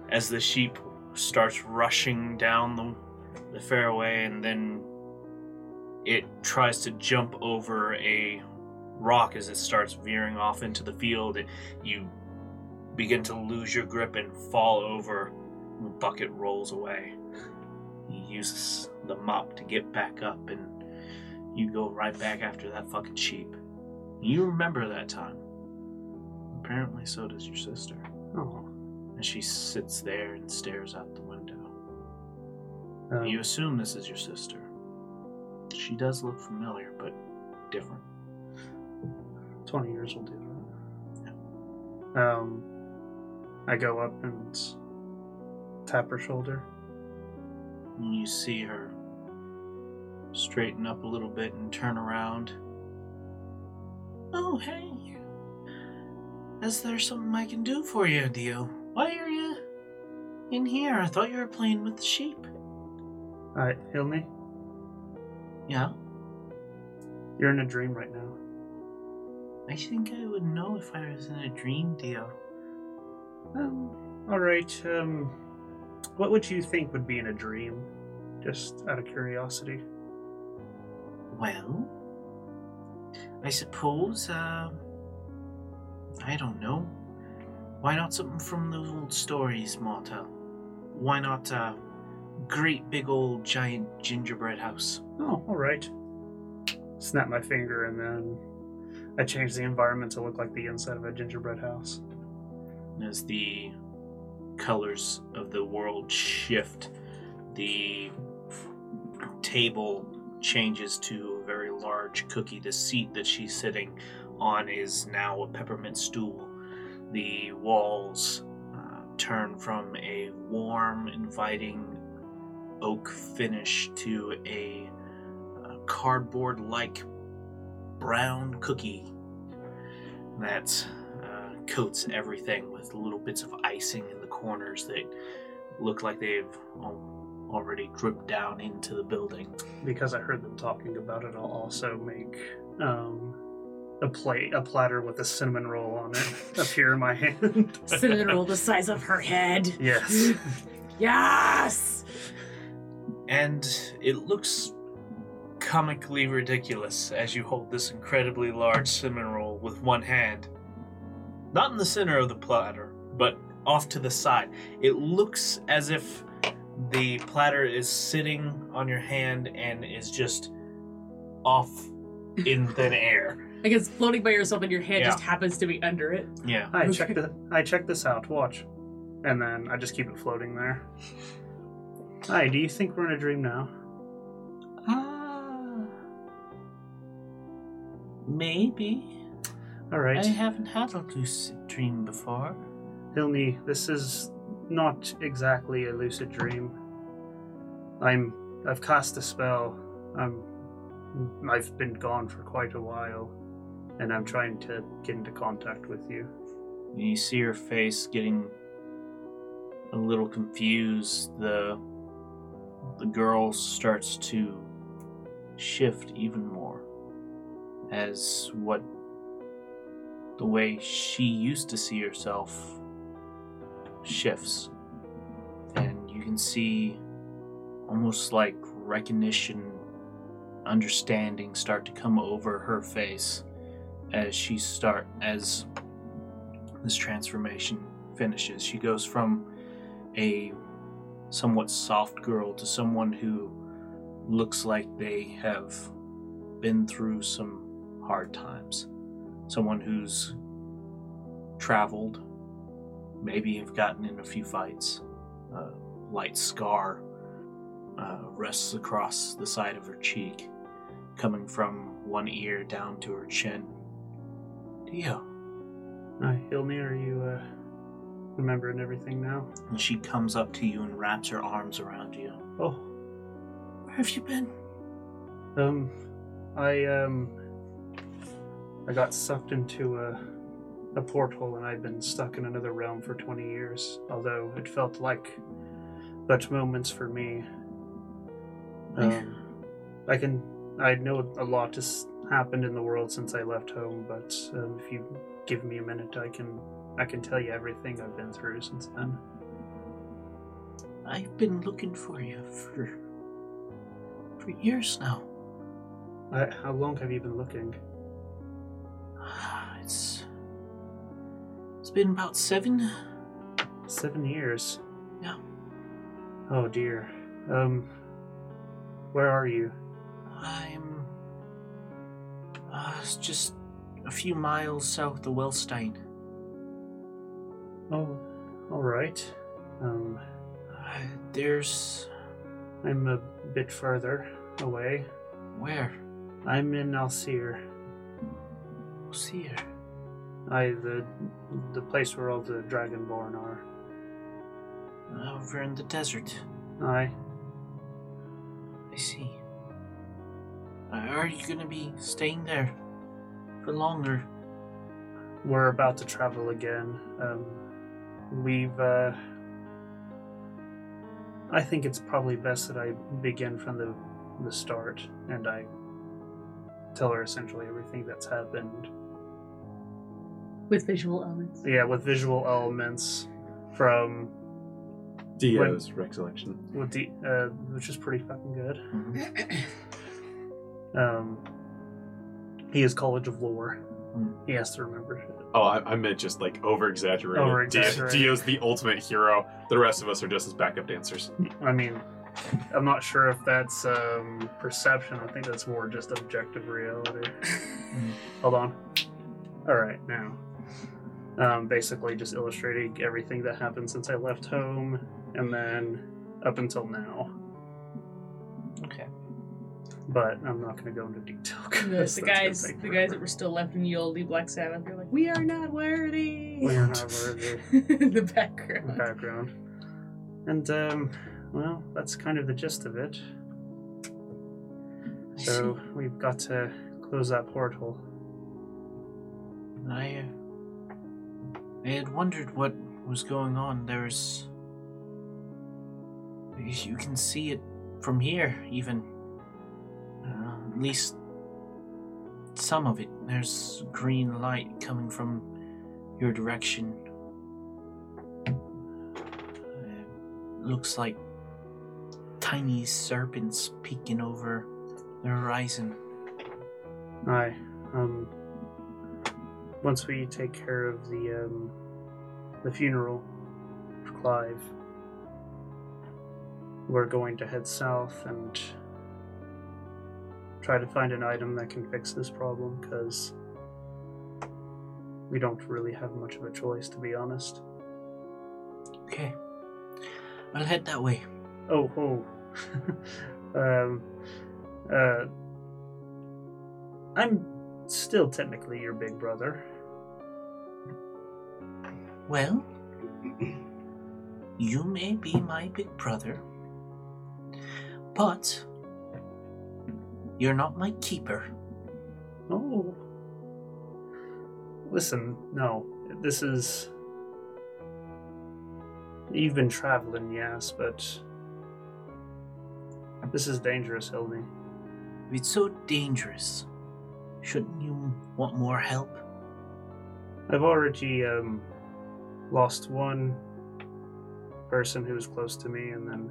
as the sheep starts rushing down the, the fairway, and then it tries to jump over a rock as it starts veering off into the field. It, you begin to lose your grip and fall over. The bucket rolls away. You use the mop to get back up, and you go right back after that fucking sheep. You remember that time. Apparently so does your sister. Oh. And she sits there and stares out the window. Um, you assume this is your sister. She does look familiar, but different. twenty years will do that. Yeah. Um, I go up and tap her shoulder. And you see her straighten up a little bit and turn around. Oh, hey. Is there something I can do for you, Dio? Why are you in here? I thought you were playing with the sheep. Alright, Hilney? Yeah? You're in a dream right now. I think I would know if I was in a dream, Dio. Um, alright, um, what would you think would be in a dream? Just out of curiosity. Well, I suppose, um, uh, I don't know. Why not something from those old stories, Marta? Why not, uh, great big old giant gingerbread house? Oh, alright. Snap my finger and then I change the environment to look like the inside of a gingerbread house. As the colors of the world shift, the table changes to a very large cookie. The seat that she's sitting on is now a peppermint stool. The walls uh, turn from a warm, inviting oak finish to a, a cardboard-like brown cookie that uh, coats everything with little bits of icing in the corners that look like they've um, already dripped down into the building. Because I heard them talking about it, I'll also make um, a plate, a platter with a cinnamon roll on it appear in my hand. Cinnamon roll the size of her head. Yes. Yes! And it looks comically ridiculous as you hold this incredibly large cinnamon roll with one hand. Not in the center of the platter, but off to the side. It looks as if the platter is sitting on your hand and is just off in thin air. Like it's floating by yourself and your hand yeah. just happens to be under it. Yeah. I check the, I check this out, watch. And then I just keep it floating there. Hi, do you think we're in a dream now? Maybe. All right. I haven't had a lucid dream before. Hilni, this is not exactly a lucid dream. I'm. I've cast a spell. I'm. I've been gone for quite a while, and I'm trying to get into contact with you. You see her face getting a little confused. The the girl starts to shift even more. As what the way she used to see herself shifts. And you can see almost like recognition, understanding start to come over her face as she start as this transformation finishes. She goes from a somewhat soft girl to someone who looks like they have been through some hard times. Someone who's traveled, maybe have gotten in a few fights. A light scar uh, rests across the side of her cheek, coming from one ear down to her chin. Dio. Hi, Hilmi, are you uh, remembering everything now? And she comes up to you and wraps her arms around you. Oh. Where have you been? Um, I, um... I got sucked into a, a porthole and I've been stuck in another realm for twenty years, although it felt like but moments for me. Um, I can, I know a lot has happened in the world since I left home, but um, if you give me a minute, I can, I can tell you everything I've been through since then. I've been looking for you for, for years now. I, how long have you been looking? It's it's been about seven. Seven years. Yeah. Oh dear. Um, where are you? I'm uh, it's just a few miles south of Wellstein. Oh, all right. Um, uh, there's. I'm a bit further away. Where? I'm in Alcier. Here. I the the place where all the Dragonborn are. Over in the desert. Aye. I see. Are you gonna be staying there for longer? we're about to travel again. Um, we've... Uh, I think it's probably best that I begin from the, the start, and I tell her essentially everything that's happened. With visual elements. Yeah, with visual elements from... Dio's when, recollection. With D, uh, which is pretty fucking good. Mm-hmm. um, he is College of Lore. Mm. He has to remember shit. Oh, I, I meant just like over-exaggerating. Over-exaggerating. Dio, Dio's the ultimate hero. The rest of us are just as backup dancers. I mean, I'm not sure if that's um, perception. I think that's more just objective reality. Mm. Hold on. All right, now. Um, basically just illustrating everything that happened since I left home, and then up until now. Okay. But I'm not going to go into detail. The guys, the guys that were still left in the old Black Sabbath, they're like, we are not worthy. We are not worthy. The background. The background. And, um, well, that's kind of the gist of it. So we've got to close that porthole. I... I had wondered what was going on. There's... You can see it from here, even. Uh, at least some of it. There's green light coming from your direction. It looks like tiny serpents peeking over the horizon. Aye. Um... Once we take care of the um, the funeral of Clive, we're going to head south and try to find an item that can fix this problem, because we don't really have much of a choice, to be honest. Okay. I'll head that way. Oh, oh. um, uh, I'm still technically your big brother. Well, you may be my big brother, but you're not my keeper. Oh. Listen, no, this is... You've been traveling, yes, but this is dangerous, Hilmi. It's so dangerous. Shouldn't you want more help? I've already um, lost one person who was close to me, and then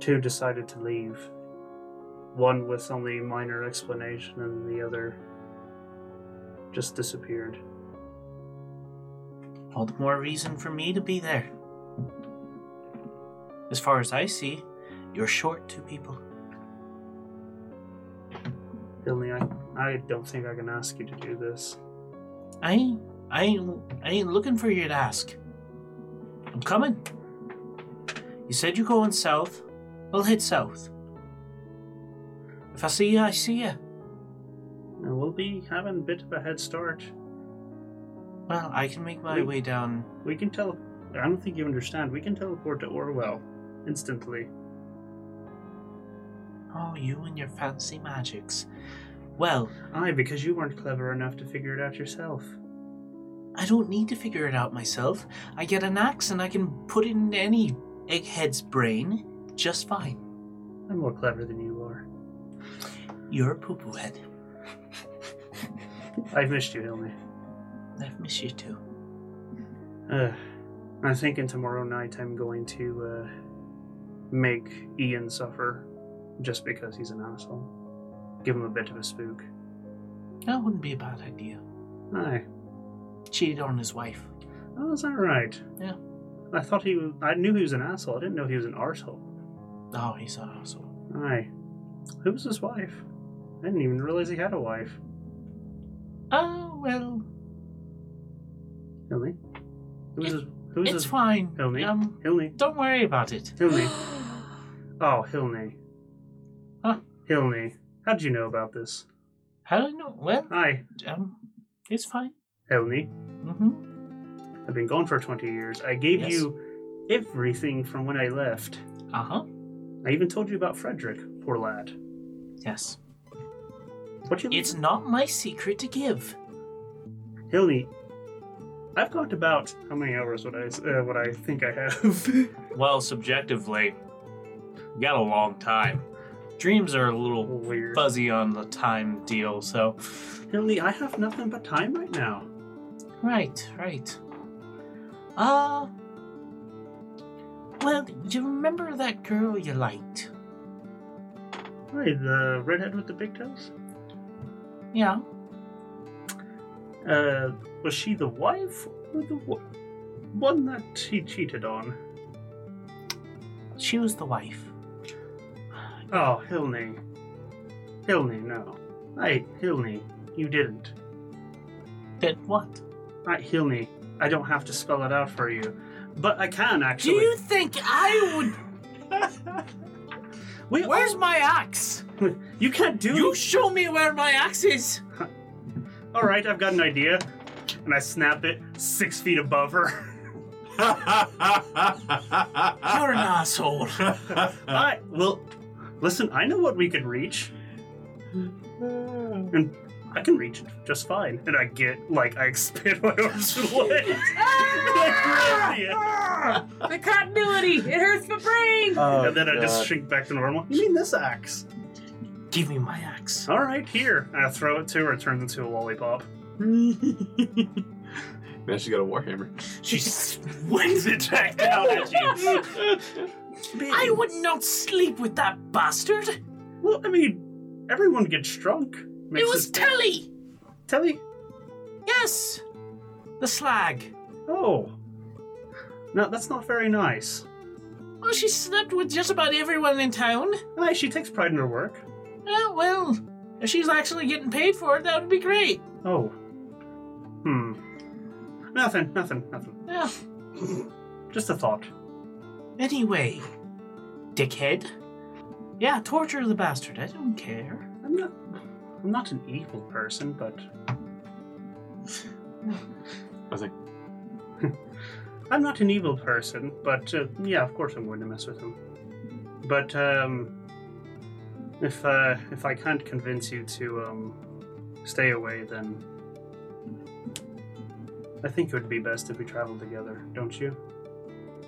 two decided to leave. One with only minor explanation, and the other just disappeared. All the more reason for me to be there. As far as I see, you're short two people. Hilmi, I, I don't think I can ask you to do this. I ain't, I ain't, I ain't looking for you to ask. I'm coming. You said you're going south. I'll head south. If I see you, I see you. And we'll be having a bit of a head start. Well, I can make my we, way down. We can tele... I don't think you understand. We can teleport to Orwell instantly. Oh, you and your fancy magics. Well... Aye, because you weren't clever enough to figure it out yourself. I don't need to figure it out myself. I get an axe and I can put it in any egghead's brain just fine. I'm more clever than you are. You're a poo-poo head. I've missed you, Hilmi. I've missed you too. Uh, I'm thinking tomorrow night I'm going to uh, make Ian suffer. Just because he's an asshole. Give him a bit of a spook. That wouldn't be a bad idea. Aye. Cheated on his wife. Oh, is that right? Yeah. I thought he was... I knew he was an asshole. I didn't know he was an arsehole. Oh, he's an arsehole. Aye. Who was his wife? I didn't even realize he had a wife. Oh, well... Hilmi? Who was it, his... Who was it's his, fine. Hilmi? Um, Hilmi? Don't worry about it. Hilmi. Oh, Hilmi. Huh? Hilmi, how did you know about this? How did I know? Well, Hi. Um, it's fine. Hilmi, mm-hmm. I've been gone for twenty years. I gave yes. you everything from when I left. Uh-huh. I even told you about Frederick, poor lad. Yes. What you? It's not my secret to give. Hilney, I've talked about how many hours would I uh, what I think I have. Well, subjectively, you got a long time. Dreams are a little weird, fuzzy on the time deal, so... Hilney, I have nothing but time right now. Right, right. Uh... Well, you remember that girl you liked? Right, the redhead with the big toes? Yeah. Uh, was she the wife or the wo- one that he cheated on? She was the wife. Oh, Hilney. Hilney, no. Hey, Hilney, you didn't. Did what? Right, Hilney, I don't have to spell it out for you. But I can, actually. Do you think I would... Wait, where's my axe? You can't do... You show me where my axe is! All right, I've got an idea. And I snap it six feet above her. You're an asshole. I, well... Listen, I know what we could reach. And I can reach it just fine. And I get, like, I expand my arms and legs. Ah! Ah! The continuity! It hurts my brain! Oh, and then God. I just shrink back to normal. You mean this axe? Give me my axe. All right, here. And I throw it to her. It turns into a lollipop. Now she's got a warhammer. She swings it back down at you. Baby. I would not sleep with that bastard. Well, I mean, everyone gets drunk. It was Telly. Telly? Yes. The slag. Oh. No, that's not very nice. Well, she slept with just about everyone in town. Aye, she takes pride in her work. Oh, well, if she's actually getting paid for it, that would be great. Oh. Hmm. Nothing, nothing, nothing. Yeah. Just a thought. Anyway, dickhead. Yeah, torture the bastard. I don't care. I'm not. I'm not an evil person, but. I was like, I'm not an evil person, but uh, yeah, of course I'm going to mess with him. But um, if uh, if I can't convince you to um, stay away, then I think it would be best if we traveled together, don't you?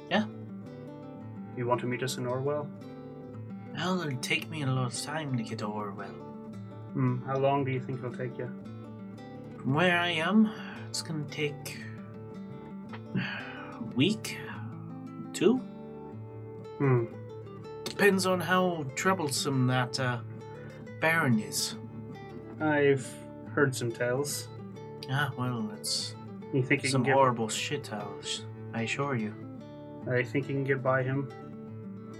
Yeah. You want to meet us in Orwell? Well, it'll take me a lot of time to get to Orwell. Hmm, how long do you think it'll take you? From where I am, it's going to take a week, two. Hmm. Depends on how troublesome that uh, Baron is. I've heard some tales. Ah, well, it's you think some you horrible get... shit, I assure you. I think you can get by him.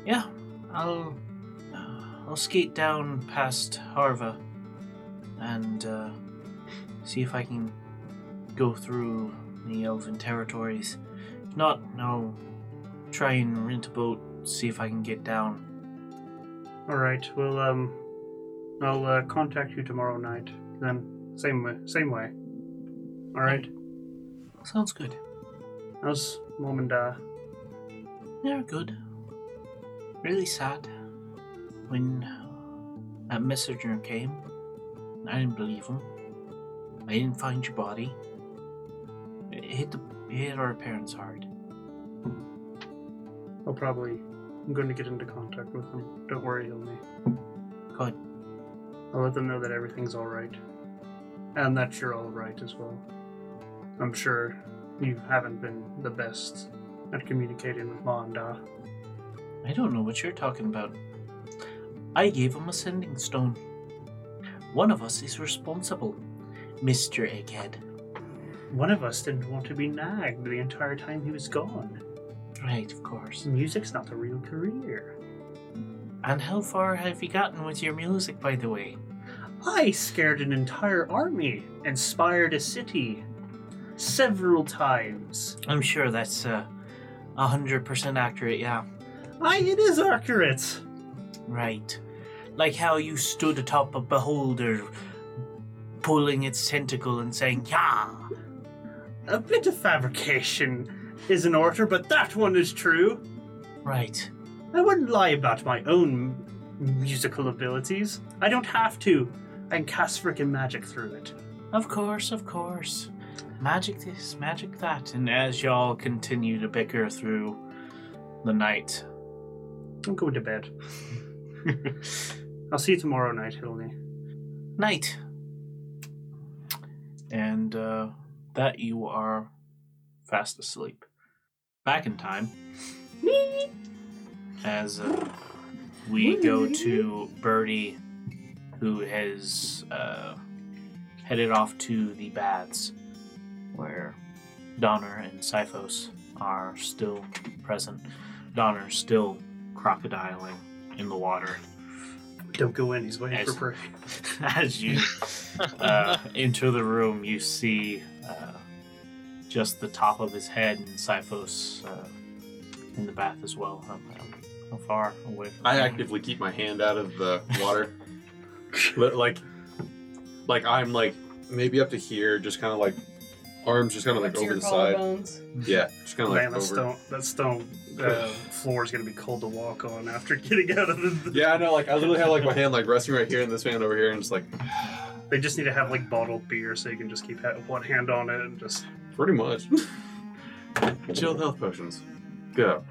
Yeah, I'll uh, I'll skate down past Harva and uh, see if I can go through the elven territories. If not, I'll try and rent a boat, see if I can get down. All right, well, um, I'll uh, contact you tomorrow night. Then same way, same way. All right. Sounds good. How's Mom and Dad? They're good. Really sad when that messenger came. I didn't believe him. I didn't find your body. It hit, the, it hit our parents hard. I'll probably... I'm going to get into contact with them. Don't worry, Hilmi. Good. I'll let them know that everything's alright. And that you're alright as well. I'm sure you haven't been the best... at communicating with Marta. I don't know what you're talking about. I gave him a sending stone. One of us is responsible, Mister Egghead. One of us didn't want to be nagged the entire time he was gone. Right, of course. Music's not a real career. And how far have you gotten with your music, by the way? I scared an entire army, inspired a city, several times. I'm sure that's... Uh, one hundred percent accurate, yeah. Aye, it is accurate. Right. Like how you stood atop a beholder, pulling its tentacle and saying, "Yeah." A bit of fabrication is in order, but that one is true. Right. I wouldn't lie about my own musical abilities. I don't have to. I can cast frickin' magic through it. Of course, of course. magic this, magic that. And as y'all continue to bicker through the night, I'm going to bed. I'll see you tomorrow night, Hilney. Night. And uh, that you are fast asleep. Back in time, as uh, we go to Birdie, who has uh, headed off to the baths, where Donner and Syphos are still present. Donner's still crocodiling in the water. Don't go in, he's waiting as, for prey. As you uh, enter the room, you see uh, just the top of his head and Syphos uh, in the bath as well. How, how far away from I him? Actively keep my hand out of the water. like, like I'm like maybe up to here, just kind of like arms just kind of like over the side. Bones. Yeah, just kind of like over. Man, that stone uh, floor is going to be cold to walk on after getting out of the... Yeah, I know, like I literally have like my hand like resting right here and this hand over here and just like... They just need to have like bottled beer so you can just keep one hand on it and just... Pretty much. Chill health potions. Go.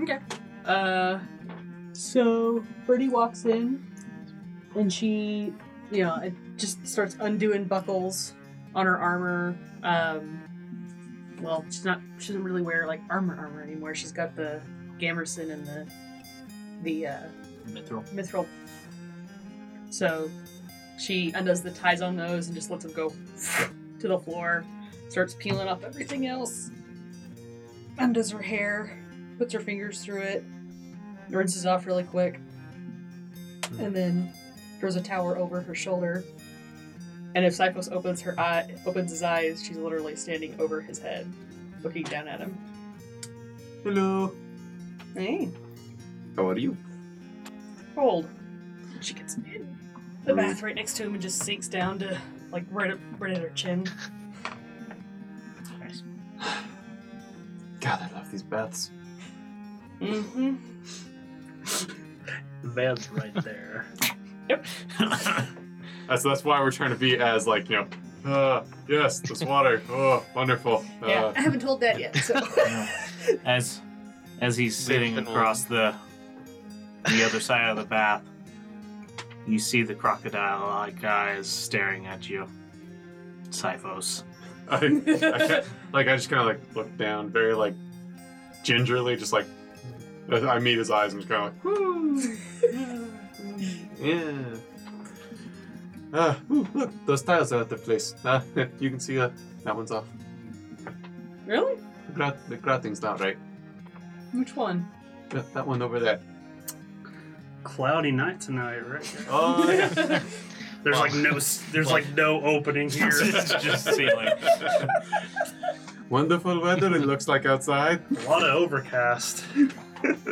Okay. Uh, so Birdie walks in and she, you know, it just starts undoing buckles on her armor. Um, well, she's not, she doesn't really wear like armor armor anymore. She's got the gamerson and the, the, uh, mithril. Mithril. So she undoes the ties on those and just lets them go to the floor. Starts peeling off everything else. Undoes her hair, puts her fingers through it, rinses off really quick, and then throws a towel over her shoulder. And if Syphos opens her eye, opens his eyes, she's literally standing over his head, looking down at him. Hello. Hey. How are you? Cold. She gets in the bath right next to him and just sinks down to like right up, right at her chin. God, I love these baths. Mm-hmm. The bath's right there. Yep. uh, so that's why we're trying to be as, like, you know, uh, yes, this water, oh, wonderful. Uh. Yeah, I haven't told that yet, so. uh, as as he's sitting across the the other side of the bath, you see the crocodile-like eyes staring at you. Syphos. I, I like I just kind of like look down, very like gingerly, just like I meet his eyes and just kind of like, woo, yeah. Ah, ooh, look, those tiles are out of place. Ah, you can see uh, that one's off. Really? The, grat- the gratting's not right. Which one? That, that one over there. Cloudy night tonight, right? Oh yeah. There's like no, there's like no opening here. It's just ceiling. Wonderful weather it looks like outside. A lot of overcast.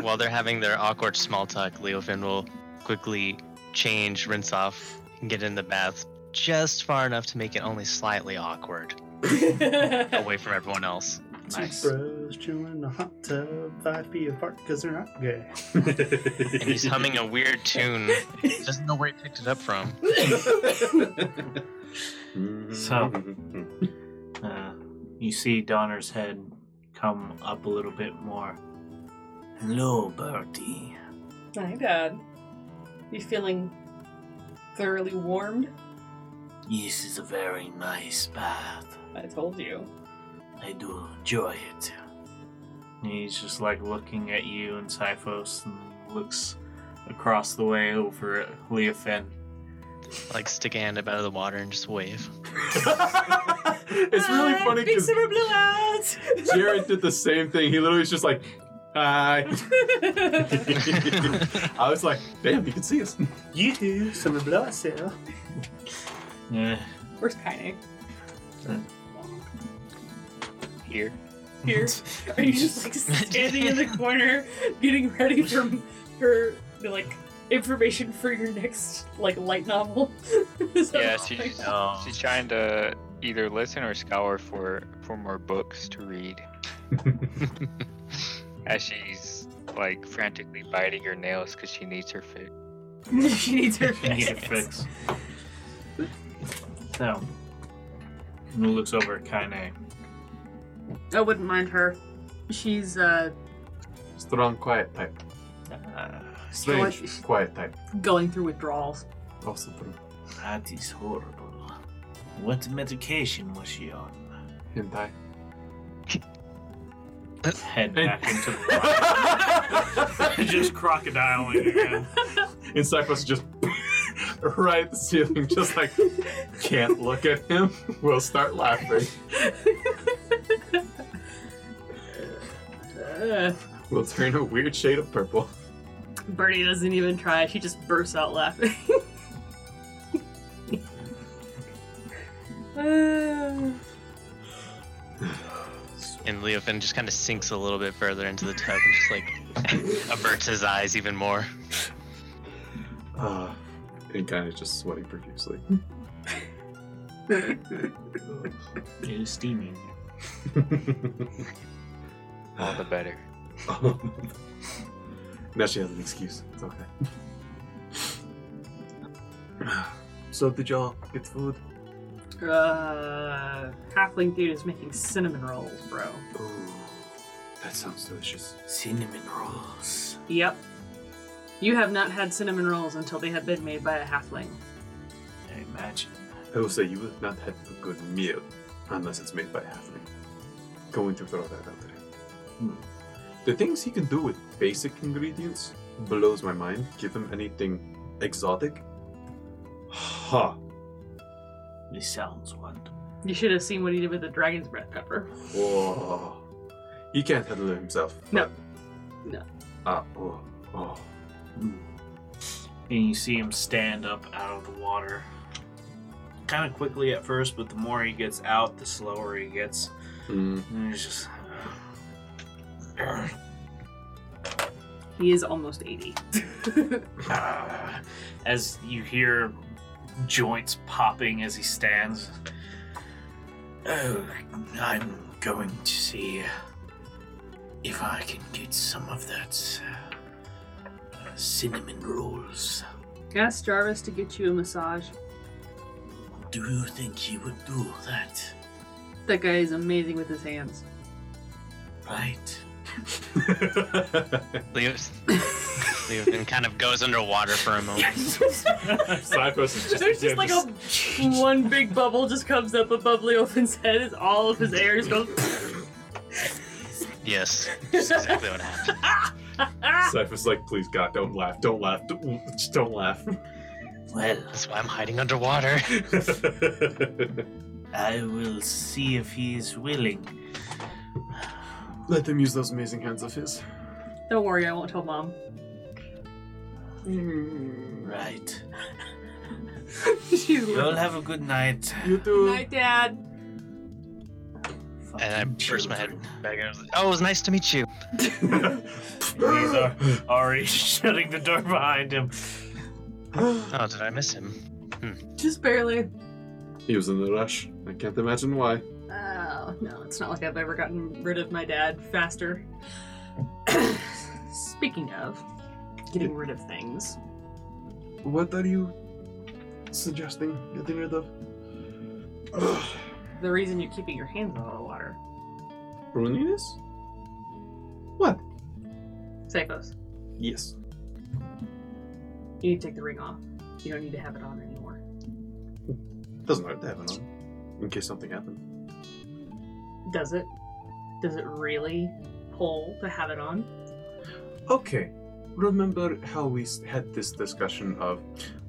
While they're having their awkward small talk, Leofin will quickly change, rinse off, and get in the bath just far enough to make it only slightly awkward, away from everyone else. Nice. Two bros chilling in the hot tub, five feet apart because they're not gay. And he's humming a weird tune. He doesn't know where he picked it up from. So, uh, you see Donner's head come up a little bit more. Hello, Bertie. Hi, Dad. You feeling thoroughly warmed? Yes, it's a very nice bath. I told you. I do enjoy it. And he's just like looking at you and Syphos and looks across the way over at Leofin. Like stick a hand up out of the water and just wave. It's really funny because Jared did the same thing. He literally was just like, hi. I was like, damn, you can see us. You do, summer blood sale. Yeah. Where's Kaine? Sure. Here. Here. Are you just like standing in the corner getting ready for her like information for your next like light novel? Yeah, she's no. she's trying to either listen or scour for, for more books to read. As she's like frantically biting her nails because she needs her fix. she needs her fix. She needs her fix. So who looks over at Kaine. I wouldn't mind her. She's, uh... It's the wrong quiet type. Uh, Strange going, quiet type. Going through withdrawals. Also true. That is horrible. What medication was she on? Hentai. Head back into the room. Just crocodiling again. And Syphos just right at the ceiling, just like, can't look at him. We'll start laughing. We'll turn a weird shade of purple. Bernie doesn't even try. She just bursts out laughing. uh... And Leofin just kind of sinks a little bit further into the tub and just like averts his eyes even more. Uh, and kind of just sweating profusely. You're steaming. All the better. Now she has an excuse. It's okay. So did y'all get food? Uh, Halfling Dude is making cinnamon rolls, bro. Ooh, that sounds delicious. Cinnamon rolls. Yep. You have not had cinnamon rolls until they have been made by a halfling. I imagine. I will say you have not had a good meal unless it's made by a halfling. Going to throw that out there. Hmm. The things he can do with basic ingredients blows my mind. Give him anything exotic. Ha. Huh. This sounds wonderful. You should have seen what he did with the dragon's breath pepper. Whoa. He can't handle it himself. No. No. Ah, oh, oh. Mm. And you see him stand up out of the water. Kind of quickly at first, but the more he gets out, the slower he gets. Mm. And he's just... He is almost eighty. uh, as you hear... joints popping as he stands. Oh, I'm going to see if I can get some of that uh, cinnamon rolls. Ask Jarvis to get you a massage. Do you think he would do that? That guy is amazing with his hands. Right. Leo's Leofin kind of goes underwater for a moment. Syphos is just, There's just like just... a one big bubble just comes up above Leofin's head as all of his air just goes. Yes, that's exactly what happened. Syphos like, please God, don't laugh, don't laugh, don't, don't laugh. Well, that's why I'm hiding underwater. I will see if he is willing. Let him use those amazing hands of his. Don't worry, I won't tell Mom. Mm. Right. Y'all have a good night. You too. Good night, Dad. Fucking and I burst my head back and I was like, oh, it was nice to meet you. He's uh, already shutting the door behind him. Oh, did I miss him? Hmm. Just barely. He was in the rush. I can't imagine why. Oh, no, it's not like I've ever gotten rid of my dad faster. Speaking of getting rid of things. What are you suggesting getting rid of? Ugh. The reason you're keeping your hands out of the water. Bruniness? What? Syphos. Yes. You need to take the ring off. You don't need to have it on anymore. It doesn't hurt to have it on, in case something happened. Does it? Does it really pull to have it on? Okay. Remember how we had this discussion of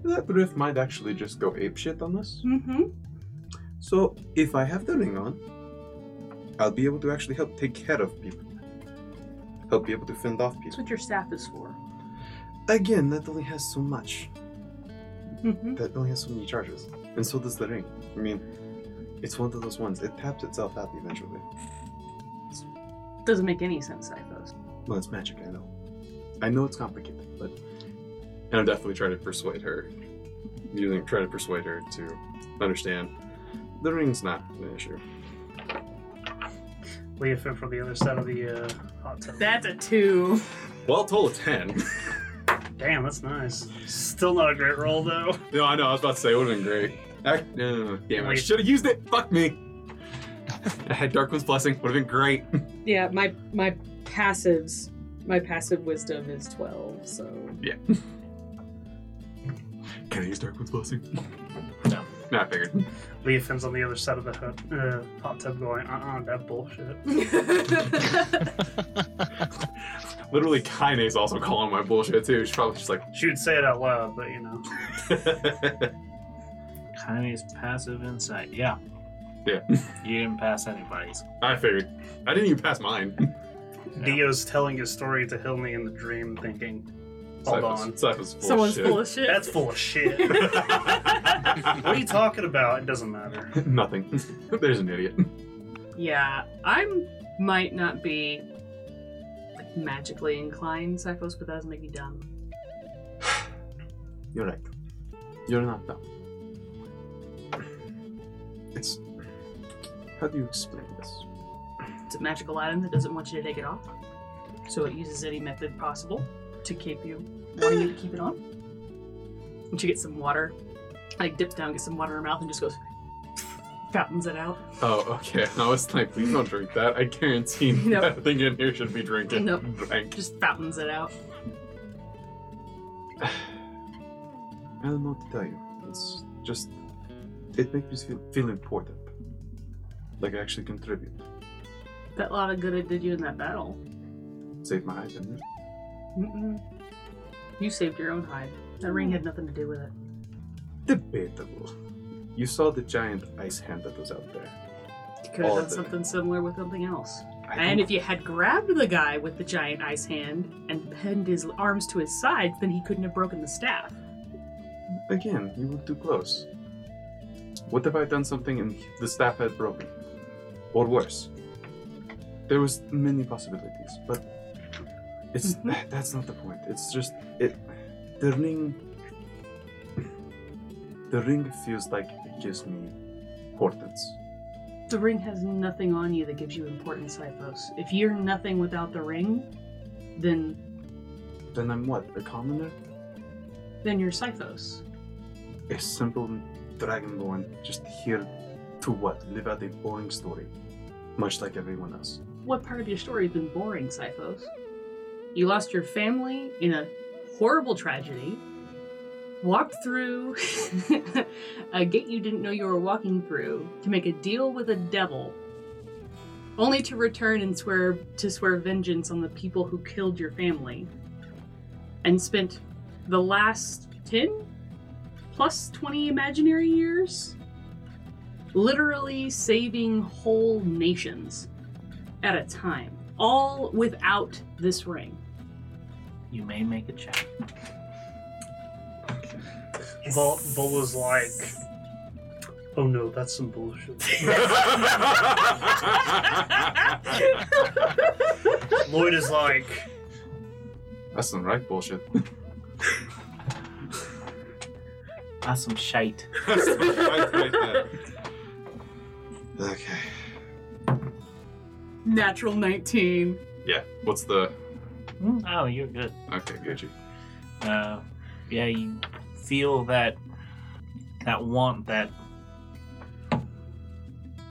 that riff might actually just go apeshit on us? Mm-hmm. So if I have the ring on, I'll be able to actually help take care of people. I'll be able to fend off people. That's what your staff is for. Again, that only has so much. Mm-hmm. That only has so many charges. And so does the ring. I mean... It's one of those ones. It taps itself out eventually. Doesn't make any sense, I suppose. Well, it's magic, I know. I know it's complicated, but... And I'm definitely trying to persuade her. Using try to persuade her to understand. The ring's not an issue. Leofin from the other side of the uh, hot tub. That's a two. Well, total ten. Damn, that's nice. Still not a great roll, though. No, I know. I was about to say it would have been great. I, no, no, no, damn! I should have used it. Fuck me. I had Darkwood's Blessing. Would have been great. Yeah, my my passives, my passive wisdom is twelve, so... Yeah. Can I use Darkwood's Blessing? No. No, I figured. Leofin's on the other side of the hut, uh, hot tub going, uh-uh, that bullshit. Literally, Kaine's also calling my bullshit, too. She's probably just like... She would say it out loud, but, you know... Kaine's passive insight, yeah. Yeah. You didn't pass anybody's. I figured. I didn't even pass mine. Yeah. Dio's telling his story to Hilney in the dream, thinking, hold Syphos, on. Syphos full Someone's shit. full of shit. That's full of shit. What are you talking about? It doesn't matter. Nothing. There's an idiot. Yeah, I might not be like, magically inclined, Syphos, but that doesn't make me dumb. You're right. You're not dumb. It's... How do you explain this? It's a magical item that doesn't want you to take it off. So it uses any method possible to keep you wanting you to keep it on. And she gets some water, like dips down, gets some water in her mouth, and just goes, fountains it out. Oh, okay. I was like, please don't drink that. I guarantee nope. that thing in here should be drinking. Nope. Drink. Just fountains it out. I don't know what to tell you. It's just, it makes me feel, feel important. Like I actually contribute. That lot of good it did you in that battle. Saved my hide, didn't it? Mm-mm. You saved your own hide. That ring had nothing to do with it. Debatable. You saw the giant ice hand that was out there. You could have done something similar with something else. And if you had grabbed the guy with the giant ice hand and pinned his arms to his sides, then he couldn't have broken the staff. Again, you were too close. What if I had done something and the staff had broken? Or worse. There was many possibilities, but it's mm-hmm. that's not the point. It's just it the ring the ring feels like it gives me importance. The ring has nothing on you that gives you importance, Syphos. If you're nothing without the ring, then Then I'm what? A commoner? Then you're Syphos. A simple dragonborn just here to what? Live out a boring story. Much like everyone else. What part of your story has been boring, Syphos? You lost your family in a horrible tragedy, walked through a gate you didn't know you were walking through to make a deal with a devil, only to return and swear to swear vengeance on the people who killed your family, and spent the last ten plus twenty imaginary years literally saving whole nations at a time, all without this ring. You may make a check. Vol- Vola's like, oh no, that's some bullshit. Lloyd is like, that's some right bullshit. That's some shite. That's some shite right there. Okay. Natural nineteen. Yeah. What's the? Oh, you're good. Okay, gotcha. Uh, yeah, you feel that that want that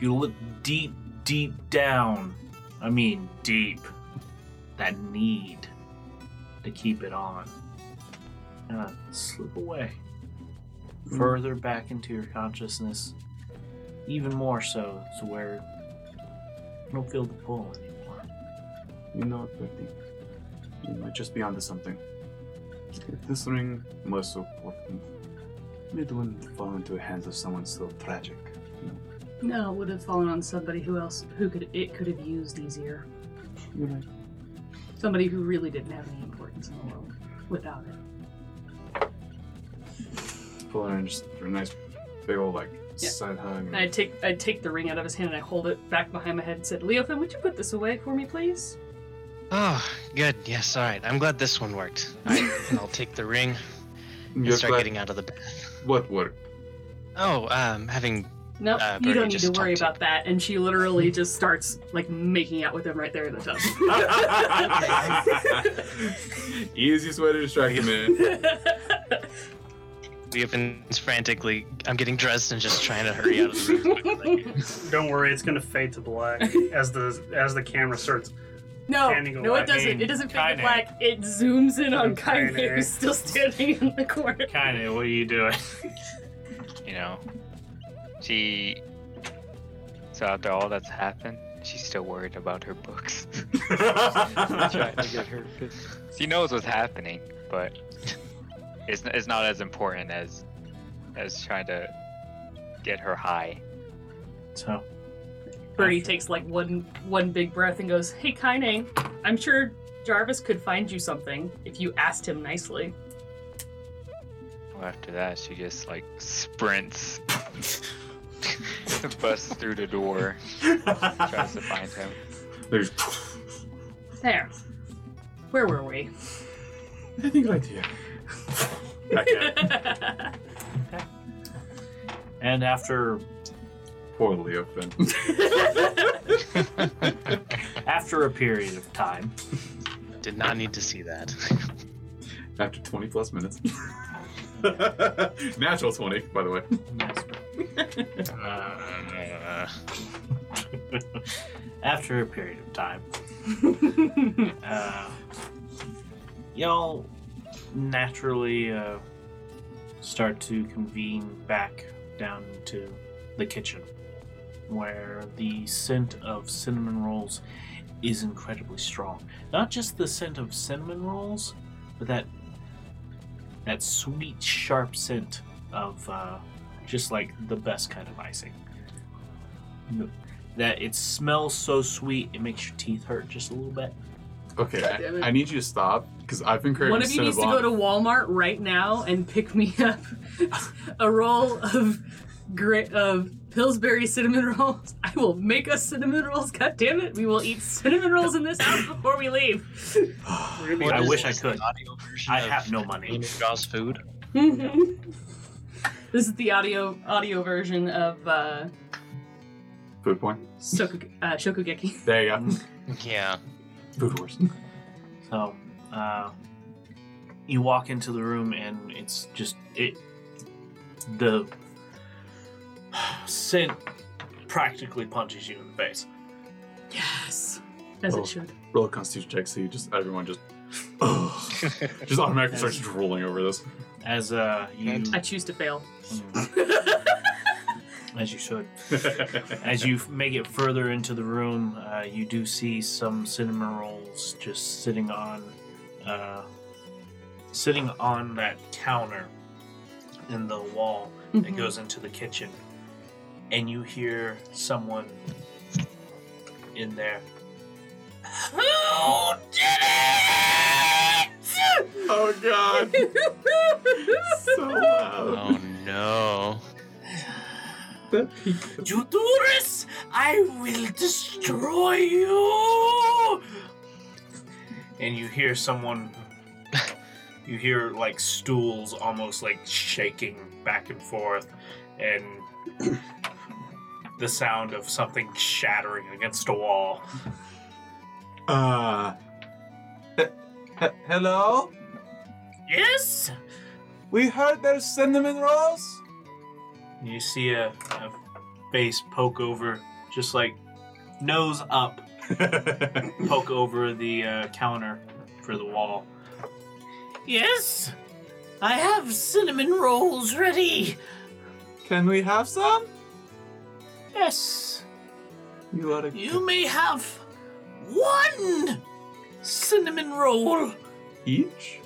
you look deep, deep down. I mean, deep. That need to keep it on, and uh, slip away mm. further back into your consciousness. Even more so, to where I don't feel the pull anymore. You know, Bertie, you might just be onto something. If this ring was so important, it wouldn't fall into the hands of someone so tragic. You know? No, it would have fallen on somebody who else, who could it could have used easier. You're right. Somebody who really didn't have any importance in the world without it. Pull her in just for a nice big old like. Yeah. Side hug. And I take I take the ring out of his hand and I hold it back behind my head and said, Leofin, would you put this away for me, please? Oh, good. Yes, all right. I'm glad this one worked. All right, and I'll take the ring and You're start glad... getting out of the bath. What worked? Oh, um, having... Nope, uh, you don't need to worry about to... that. And she literally just starts, like, making out with him right there in the tub. Easiest way to distract him in. We have been frantically... I'm getting dressed and just trying to hurry out of the room. Don't worry, it's going to fade to black as the as the camera starts... No, no, it doesn't. It doesn't fade to black. It zooms in on Kaine, who's still standing in the corner. Kaine, what are you doing? You know, she... So after all that's happened, she's still worried about her books. Trying to get her fixed. She knows what's happening, but it's it's not as important as as trying to get her high. So, Birdie takes like one one big breath and goes, "Hey, Kaine, I'm sure Jarvis could find you something if you asked him nicely." Well, after that, she just like sprints. Busts through the door, tries to find him. There's... There. Where were we? I think right here. Okay. And after... Poor Leofin. After a period of time. Did not need to see that. After twenty plus minutes. Natural twenty, by the way. uh, after a period of time, uh, y'all naturally uh, start to convene back down into the kitchen, where the scent of cinnamon rolls is incredibly strong. Not just the scent of cinnamon rolls, but that that sweet, sharp scent of uh, just like the best kind of icing. That it smells so sweet, it makes your teeth hurt just a little bit. Okay, I, I need you to stop, because I've been craving Cinnabon. One of you needs to go to Walmart right now and pick me up a roll of gra- of Pillsbury cinnamon rolls. I will make us cinnamon rolls, goddammit. We will eat cinnamon rolls in this house before we leave. I wish I could. I have no money. Geass food. Mm-hmm. This is the audio audio version of uh, Food Porn. Shoku, uh, Shokugeki. There you go. Yeah. Food Wars. So, uh, you walk into the room and it's just it. The scent practically punches you in the face. Yes, as roll, it should. Roll a Constitution check. So you just everyone just oh, just automatically starts just rolling over this. As uh, you, I choose to fail. As you should. As you make it further into the room, uh, you do see some cinnamon rolls just sitting on, uh, sitting on that counter in the wall mm-hmm. that goes into the kitchen, and you hear someone in there. Who did it? Oh god! So loud. Oh no. You do this, I will destroy you! And you hear someone, you hear like stools almost like shaking back and forth, and the sound of something shattering against a wall. Uh... H- Hello? Yes? We heard there's cinnamon rolls? You see a, a face poke over, just like nose up, poke over the uh, counter for the wall. Yes? I have cinnamon rolls ready. Can we have some? Yes. You are a You c- may have one. Cinnamon roll each.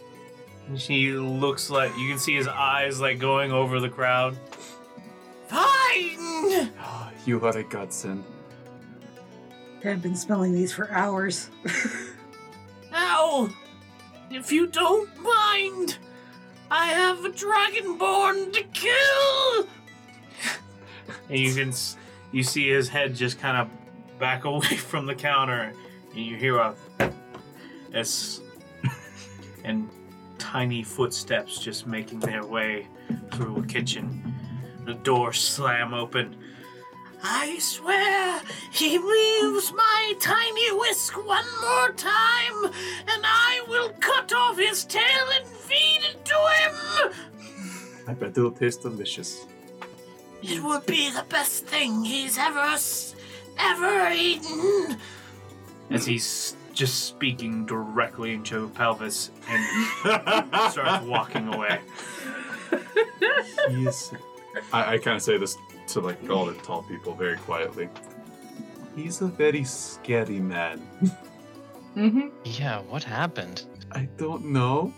He looks like you can see his eyes like going over the crowd. Fine. Oh, you are a godsend. I've been smelling these for hours. Now, if you don't mind, I have a dragonborn to kill. And you can you see his head just kind of back away from the counter, and you hear a. As, and tiny footsteps just making their way through a kitchen. The door slam open. I swear he weaves my tiny whisk one more time, and I will cut off his tail and feed it to him. I bet it'll taste delicious. It would be the best thing he's ever, ever eaten. As he's just speaking directly into your pelvis and starts walking away. He's, I, I kind of say this to like all the tall people very quietly. He's a very scary man. Mm-hmm. Yeah, what happened? I don't know,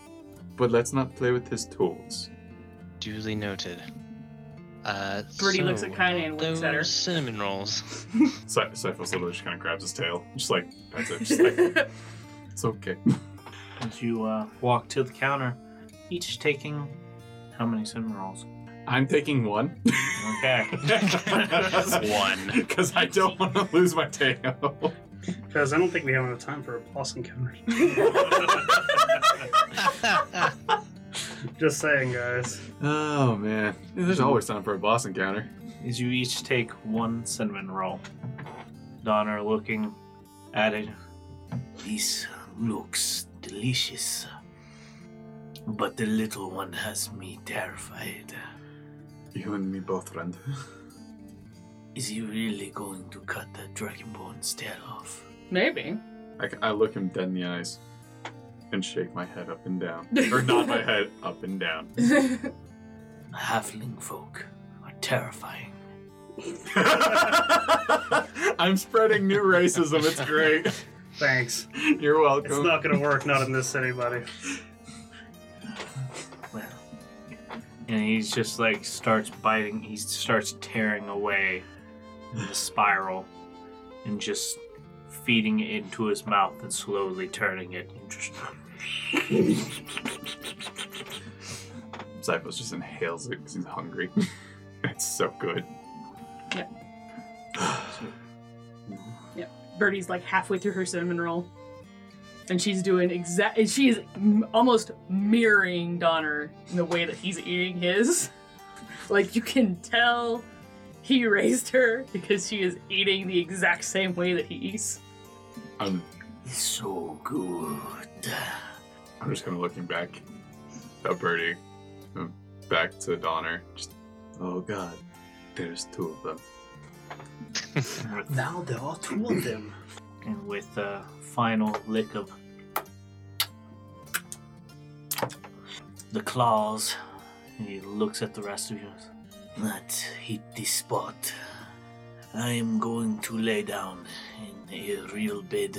but let's not play with his tools. Duly noted. Uh, Brydis so looks at Kaine and looks at her. Cinnamon rolls. Syphos so, literally just kind of grabs his tail. Just like, that's it. Just like, it's okay. As you uh, walk to the counter, each taking how many cinnamon rolls? I'm taking one. Okay. Just one. Because I don't want to lose my tail. Because I don't think we have enough time for a boss encounter. Just saying, guys. Oh, man. There's always time for a boss encounter. As you each take one cinnamon roll, Donner looking at it. This looks delicious, but the little one has me terrified. You and me both, friend. Is he really going to cut that dragonborn's tail off? Maybe. I, I look him dead in the eyes. And shake my head up and down. Or nod my head up and down. Halfling folk are terrifying. I'm spreading new racism. It's great. Thanks. You're welcome. It's not going to work, not in this city, buddy. Well, and he's just like starts biting. He starts tearing away the spiral and just feeding it into his mouth and slowly turning it. Just Syphos just inhales it because he's hungry. It's so good. Yeah. Yeah. Birdie's like halfway through her cinnamon roll, and she's doing exact. She's m- almost mirroring Donner in the way that he's eating his. Like you can tell he raised her because she is eating the exact same way that he eats. Um. So good. I'm just kind of looking back at Birdie, back to Donner. Just, oh God, there's two of them. Now there are two of them. And with a final lick of the claws, he looks at the rest of you. That hit the spot. I am going to lay down in a real bed.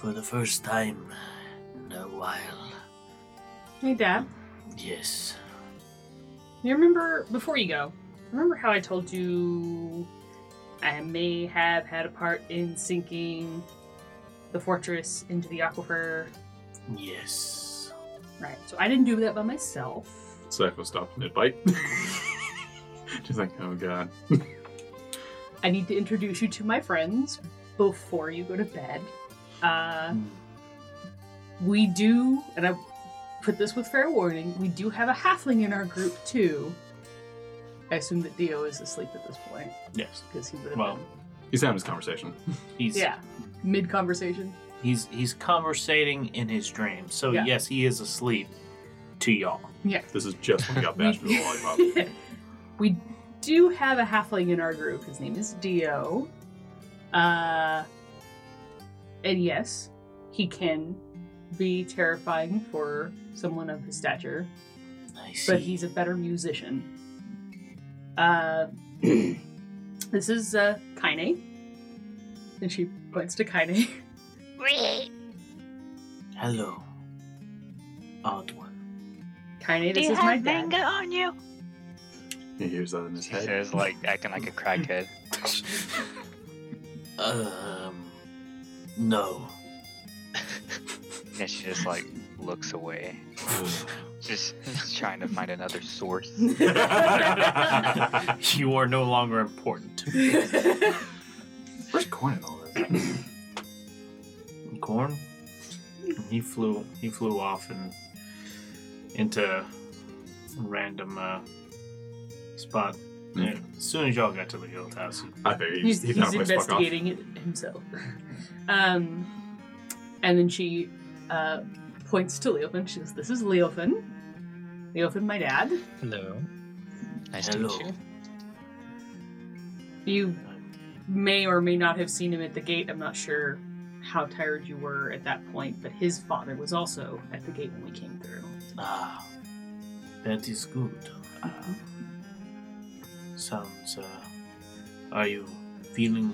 For the first time in a while. Hey, Dad. Yes. You remember, before you go, remember how I told you I may have had a part in sinking the fortress into the aquifer? Yes. Right, so I didn't do that by myself. Syphos stopped mid-bite. She's like, oh God. I need to introduce you to my friends before you go to bed. Uh, we do, and I put this with fair warning, we do have a halfling in our group, too. I assume that Dio is asleep at this point. Yes. Because he would have well, been... he's having his conversation. He's Yeah, mid-conversation. He's he's conversating in his dream, so yeah. Yes, he is asleep to y'all. Yeah. This is just when we got bashed with a lollipop. We do have a halfling in our group. His name is Dio. Uh... And yes, he can be terrifying for someone of his stature, I see. But he's a better musician. Uh, this is uh, Kaine, and she points to Kaine. Hello, odd one. Kaine, this is my dad. Do you have mango on you? He hears that in his head. He's like acting like a crackhead. um. No. And she just like looks away, just trying to find another source. You are no longer important. Where's Korn in all this? Korn? He flew. He flew off and into random uh, spot. Yeah. As soon as y'all got to the guild house, I think he's, he's, he's investigating it himself. Um, and then she uh, points to Leofin. She says, "This is Leofin. Leofin, my dad. Hello. Nice Hello. to meet you. You may or may not have seen him at the gate. I'm not sure how tired you were at that point, but his father was also at the gate when we came through. Ah, that is good. Uh, sounds, uh, are you feeling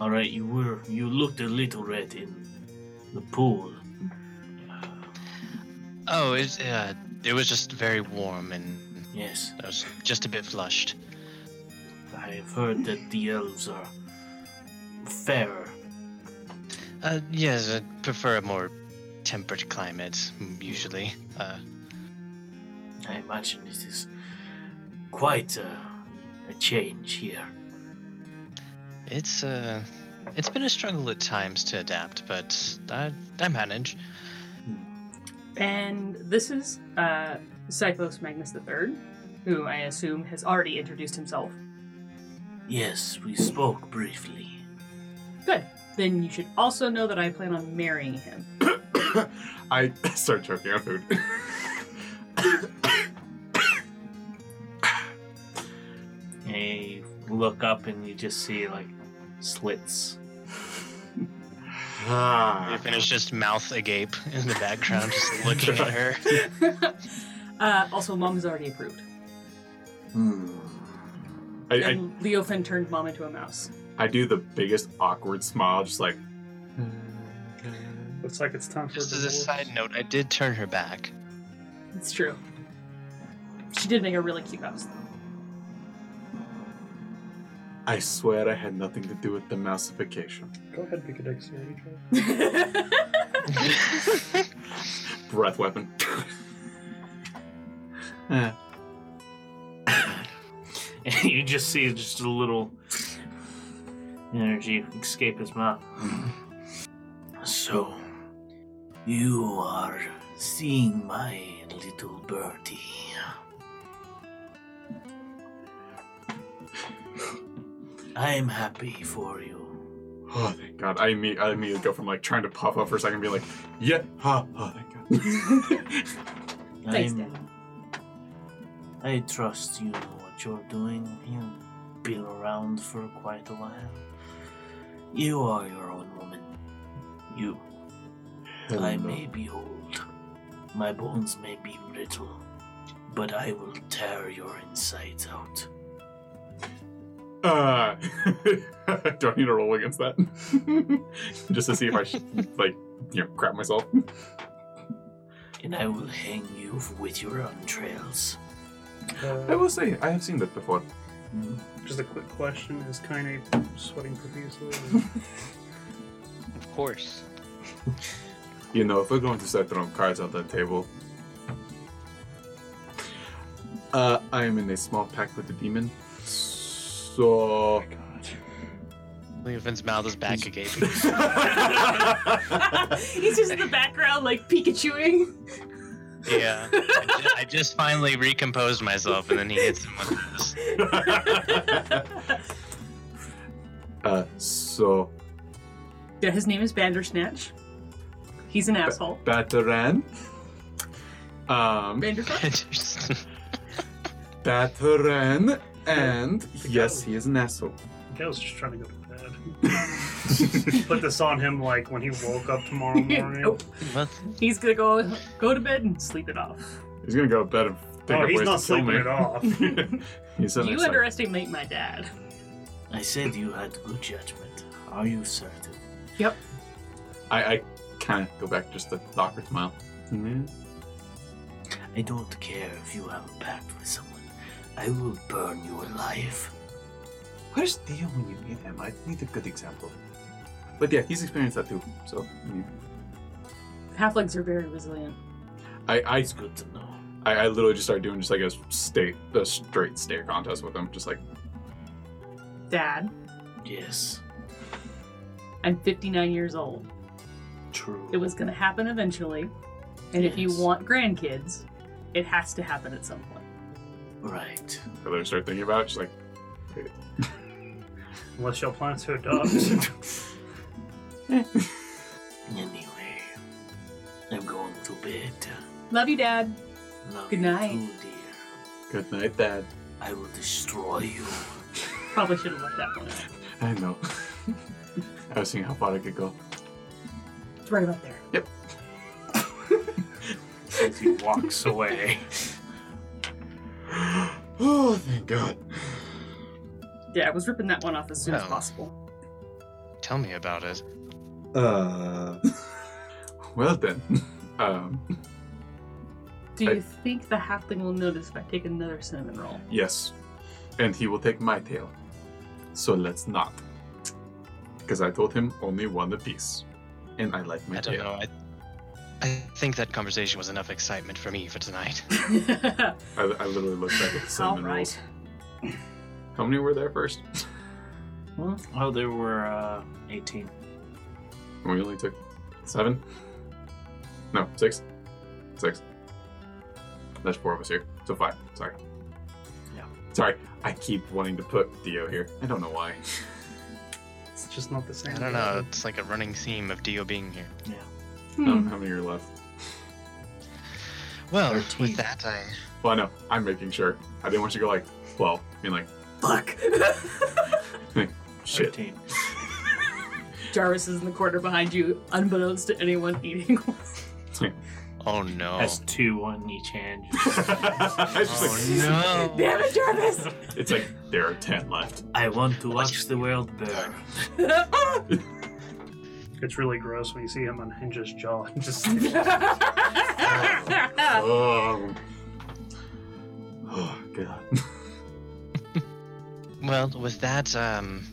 all right? You were, you looked a little red in the pool. Uh, oh, it's, uh, it was just very warm and yes, I was just a bit flushed. I've heard that the elves are fairer. Uh, yes, I prefer a more temperate climate, usually. Uh, I imagine this is quite a, a change here. It's uh, it's been a struggle at times to adapt, but I, I manage. And this is uh, Syphos Magnus the Third, who I assume has already introduced himself. Yes, we spoke briefly. Good. Then you should also know that I plan on marrying him. I start choking on food. You look up and you just see, like, slits. Ah. It's just mouth agape in the background, just looking at her. uh, also, Mom is already approved. Hmm. I, and I, Leofin turned Mom into a mouse. I do the biggest awkward smile, just like... Looks like it's time for... Just as a side note, I did turn her back. It's true. She did make a really cute mouse, though. I swear I had nothing to do with the mouseification. Go ahead, pick a dexterity check. Breath weapon. uh. And you just see just a little energy escape his mouth. So, you are seeing my little birdie. I am happy for you. Oh, thank God. I immediately I immediately go from like trying to puff up for a second and be like, yeah, ha, oh, thank God. Thanks, Dad. I trust you. You're doing, you've been around for quite a while. You are your own woman. You. Hello. I may be old, my bones may be brittle, but I will tear your insides out. Uh, do I need to roll against that? Just to see if I should, like, you know, crap myself. And I will hang you with your entrails. Uh, I will say, I have seen that before. Just a quick question, is Kaine sweating profusely? Of course. You know, if we're going to start throwing cards out that table... Uh, I am in a small pact with the demon, so... Oh my God. Leofin's mouth is back agape. He's just in the background, like, Pikachuing. Yeah, I, ju- I just finally recomposed myself, and then he hits him with this. uh, so. Yeah, his name is Bandersnatch. He's an B- asshole. Bataran. Um. Bandersnatch. Bataran, and yes, he is an asshole. I was just trying to go to bed. Put this on him like when he woke up tomorrow morning. Nope. He's gonna go go to bed and sleep it off. He's gonna go to bed and think oh, of he's not sleeping it off. He's so you excited. Underestimate my dad. I said you had good judgment. Are you certain? Yep. I, I kind of go back just a awkward smile. Mm-hmm. I don't care if you have a pact with someone. I will burn you alive. Where's Dio when you need him? I need a good example. But yeah, he's experienced that too, so... Yeah. Halflings are very resilient. I, I, it's good to know. I, I literally just started doing just like a, state, a straight stare contest with him, just like... Dad? Yes? I'm fifty-nine years old. True. It was going to happen eventually, and yes. If you want grandkids, it has to happen at some point. Right. I literally started thinking about it, just like... Hey. Unless your plants are dogs. Anyway, I'm going to bed. Love you, Dad. Love Good night. You too, dear. Good night, Dad. I will destroy you. Probably should have left that one. I know. I was seeing how far it could go. It's right about there. Yep. As he walks away. Oh, thank God. Yeah, I was ripping that one off as soon no. as possible. Tell me about it. Uh. Well then. Um. Do you I... think the halfling will notice if I take another cinnamon roll? Yes. And he will take my tail. So let's not. Because I told him only one apiece. And I like my I tail. I don't know. I... I think that conversation was enough excitement for me for tonight. I, I literally looked back at the cinnamon right. rolls. How many were there first? Well, oh, there were uh, eighteen. And we only took seven? No, six? Six. There's four of us here. So five. Sorry. Yeah. Sorry. I keep wanting to put Dio here. I don't know why. It's just not the same. I don't know. Either. It's like a running theme of Dio being here. Yeah. Hmm. Um, how many are left? Well, thirteen. With that, I... Well, I know. I'm making sure. I didn't want you to go like, twelve. I mean, like, fuck. Like, shit. thirteen. Jarvis is in the corner behind you, unbeknownst to anyone eating one. Oh, no. That's two on each hand. I was just oh, like, no. Damn it, Jarvis. It's like, there are ten left. I want to watch the world burn. It's really gross when you see him unhinge his jaw and just. oh. oh, God. Well, with that, um,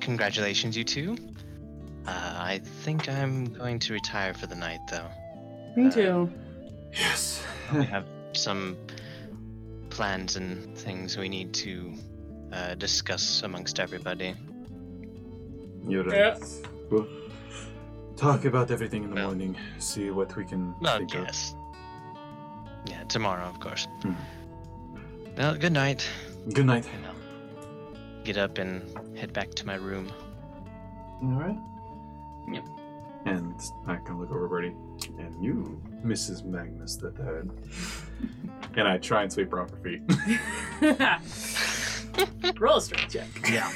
congratulations, you two. Uh, I think I'm going to retire for the night, though. Me uh, too. Yes. We have some plans and things we need to uh, discuss amongst everybody. You're right. Yes. Oof. Talk about everything in the well, morning, see what we can well, think yes. of. Yeah, tomorrow, of course. Mm. Well, good night. Good night. And I'll get up and head back to my room. Alright. Yep. And I can look over Bertie. And you, Missus Magnus the Third. And I try and sweep her off her feet. Roll a strength check. Yeah.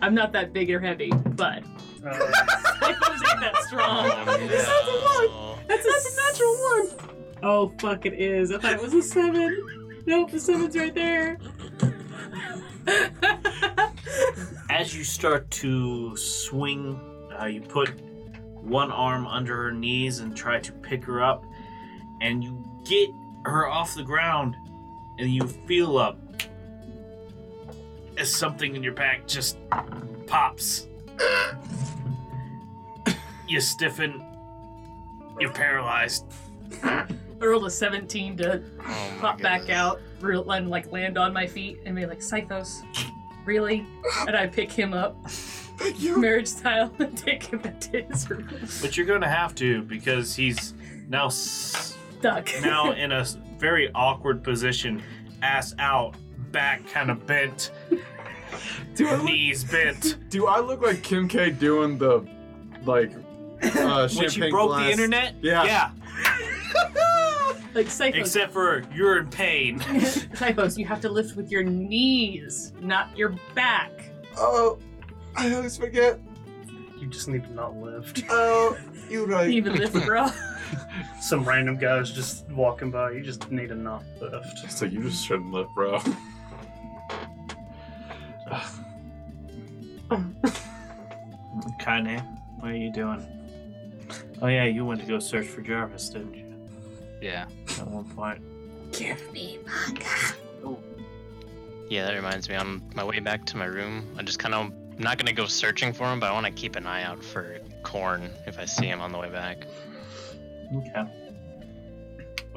I'm not that big or heavy, but... Uh, Syphos ain't that strong. Oh, yeah. That's a one. That's, that's a natural one. Oh, fuck, it is. I thought it was a seven. Nope, the seven's right there. As you start to swing, uh, you put one arm under her knees and try to pick her up, and you get her off the ground, and you feel up as something in your back just pops. You stiffen. You're paralyzed. I rolled a seventeen to oh pop goodness. back out real, and like land on my feet and be like, Syphos, really? And I pick him up, you... marriage style, and take him back to his room. But you're going to have to because he's now stuck. Now in a very awkward position, ass out, back kind of bent. Do I look, knees bent. Do I look like Kim K doing the, like, uh, champagne when she broke glass. The internet? Yeah. Yeah. Like Syphos. Except for you're in pain. Syphos, you have to lift with your knees, not your back. Oh, I always forget. You just need to not lift. Oh, you're right. You even lift, bro. Some random guys just walking by. You just need to not lift. So you just shouldn't lift, bro. Kaine, what are you doing? Oh yeah, you went to go search for Jarvis, didn't you? Yeah. At one point. Give me manga. Oh. Yeah, that reminds me. On my way back to my room, I just kind of I'm not gonna go searching for him, but I want to keep an eye out for Korn if I see him on the way back. Okay.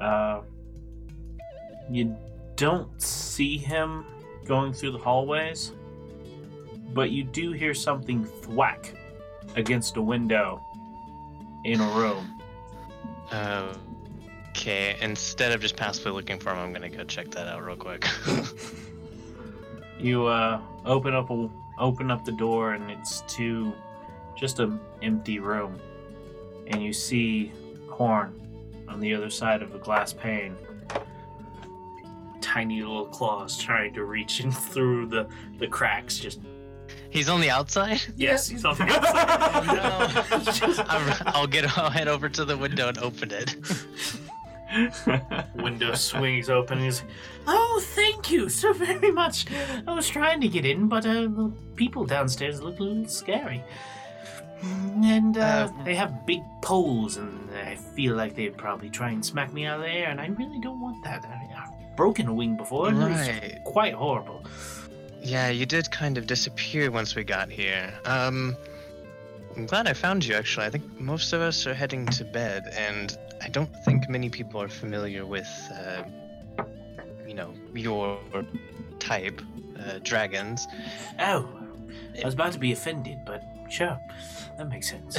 Uh, you don't see him going through the hallways. But you do hear something thwack against a window in a room. Uh, okay, instead of just passively looking for him, I'm going to go check that out real quick. You uh, open up a, open up the door, and it's to just an empty room. And you see Korn on the other side of a glass pane tiny little claws trying to reach in through the, the cracks. Just He's on the outside? Yes, he's on the outside. Oh, no. just... I'll, get, I'll head over to the window and open it. Window swings open and he's like, oh, thank you so very much. I was trying to get in, but uh, the people downstairs look a little scary. And uh, uh, they have big poles, and I feel like they'd probably try and smack me out of the air, and I really don't want that. I mean, I've broken a wing before, and right. It was quite horrible. Yeah, you did kind of disappear once we got here. Um, I'm glad I found you, actually. I think most of us are heading to bed, and I don't think many people are familiar with, uh, you know, your type, uh, dragons. Oh, I was about to be offended, but sure. That makes sense.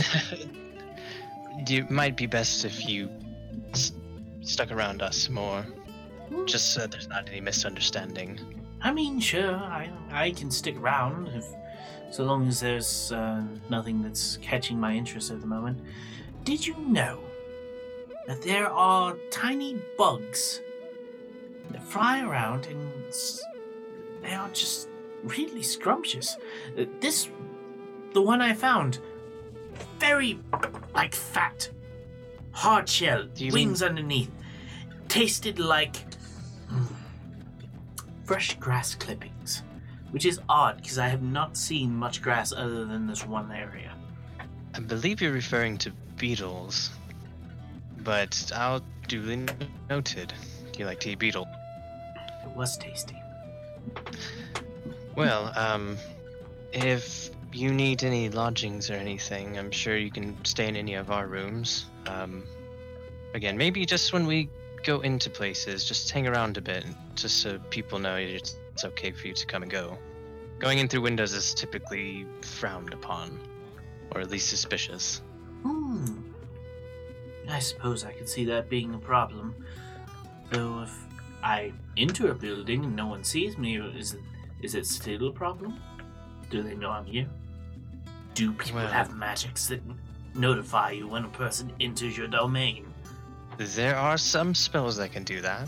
It might be best if you st- stuck around us more, mm. just so there's not any misunderstanding. I mean, sure, I I can stick around, if, so long as there's uh, nothing that's catching my interest at the moment. Did you know that there are tiny bugs that fly around, and they are just really scrumptious? This, the one I found, very, like, fat, hard shell, wings mean- underneath, tasted like mm, fresh grass clippings, which is odd because I have not seen much grass other than this one area. I believe you're referring to beetles, but I'll duly noted. You like to eat beetle. It was tasty. Well, um, if you need any lodgings or anything, I'm sure you can stay in any of our rooms. Um, again, maybe just when we go into places, just hang around a bit, just so people know it's, it's okay for you to come and go. Going in through windows is typically frowned upon, or at least suspicious. Hmm. I suppose I could see that being a problem. Though if I enter a building and no one sees me, is it, is it still a problem? Do they know I'm here? Do people well, have magics that notify you when a person enters your domain? There are some spells that can do that.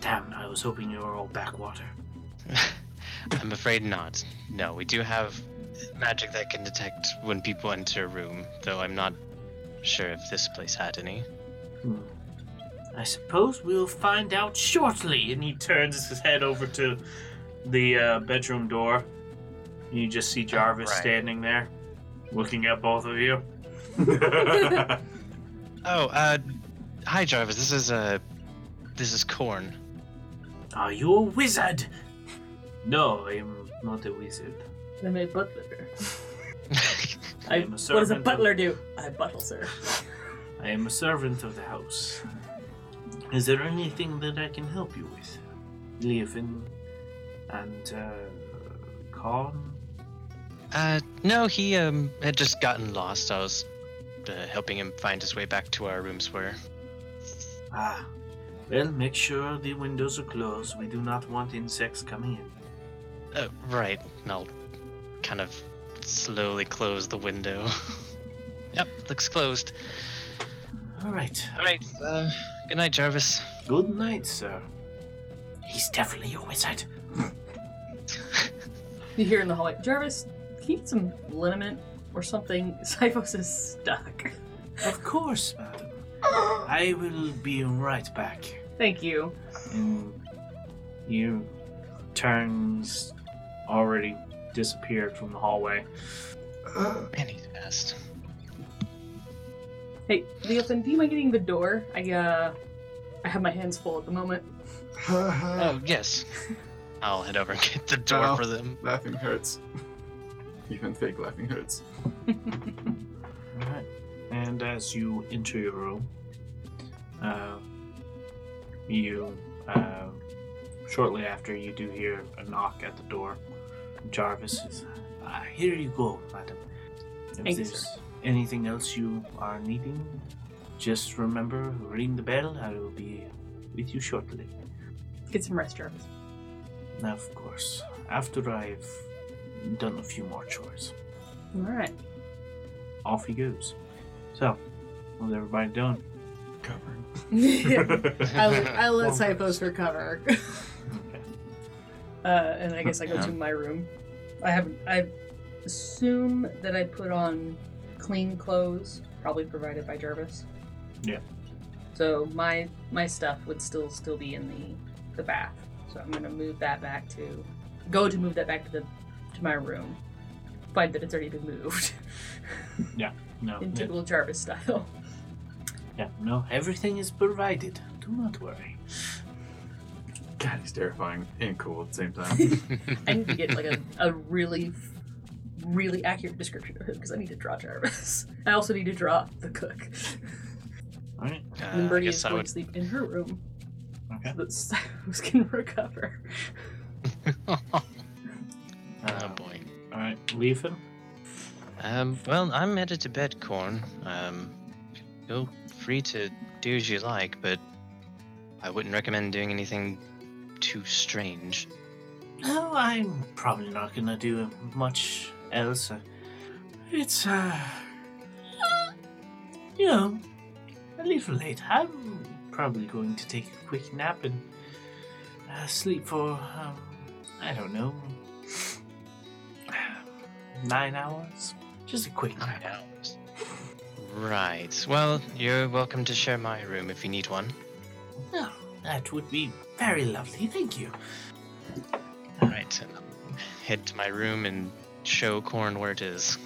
Damn, I was hoping you were all backwater. I'm afraid not. No, we do have magic that can detect when people enter a room, though I'm not sure if this place had any. Hmm. I suppose we'll find out shortly. And he turns his head over to the uh, bedroom door. You just see Jarvis oh, right. standing there, looking at both of you. oh, uh, hi Jarvis. This is uh, this is Korn. Are you a wizard? No, I'm not a wizard. I'm a butler. I, I what does a butler of... do? I buttle, sir. I am a servant of the house. Is there anything that I can help you with? Leofin and uh, Korn? Uh, no, he um had just gotten lost. I was uh, helping him find his way back to where our rooms were. Ah, well, make sure the windows are closed. We do not want insects coming in. Uh, right, and I'll kind of slowly close the window. Yep, looks closed. All right. All right, uh, good night, Jarvis. Good night, sir. He's definitely a wizard. You hear in the hallway, Jarvis, can you get some liniment or something? Syphos is stuck. Of course, madam. I will be right back. Thank you. And you turns already disappeared from the hallway. And he's fast. Hey, Leofin, do you mind getting the door? I, uh, I have my hands full at the moment. Oh, yes. I'll head over and get the door oh, for them. Laughing hurts. Even fake laughing hurts. Alright. And as you enter your room, uh, you, uh, shortly after, you do hear a knock at the door. Jarvis is, uh, here you go, madam. If Thank there's you, anything else you are needing, just remember, ring the bell. I will be with you shortly. Get some rest, Jarvis. Of course. After I've done a few more chores. All right. Off he goes. So, what's everybody doing? Covering. I, I let Syphos recover. Uh, and I guess I go yeah. to my room. I haven't. I assume that I put on clean clothes, probably provided by Jarvis. Yeah. So my my stuff would still still be in the the bath. So I'm gonna move that back to go to move that back to the to my room. Find that it's already been moved. yeah. No. In typical yeah. Jarvis style. Yeah. No. Everything is provided. Do not worry. God, he's terrifying and cool at the same time. I need to get like a, a really, really accurate description of him because I need to draw Jarvis. I also need to draw the cook. All right. Uh, and Brydis is going would... to sleep in her room. Okay. So that Syphos can recover. uh, oh boy. All right, leave him. Um. Well, I'm headed to bed, Korn. Um. Feel free to do as you like, but I wouldn't recommend doing anything too strange. No, oh, I'm probably not gonna do much else. It's uh, uh you know, a little late. I'm probably going to take a quick nap and uh, sleep for um, I don't know, nine hours. Just a quick nine nap. hours. Right. Well, you're welcome to share my room if you need one. Oh, that would be very lovely, thank you. Alright, head to my room and show Korn where it is.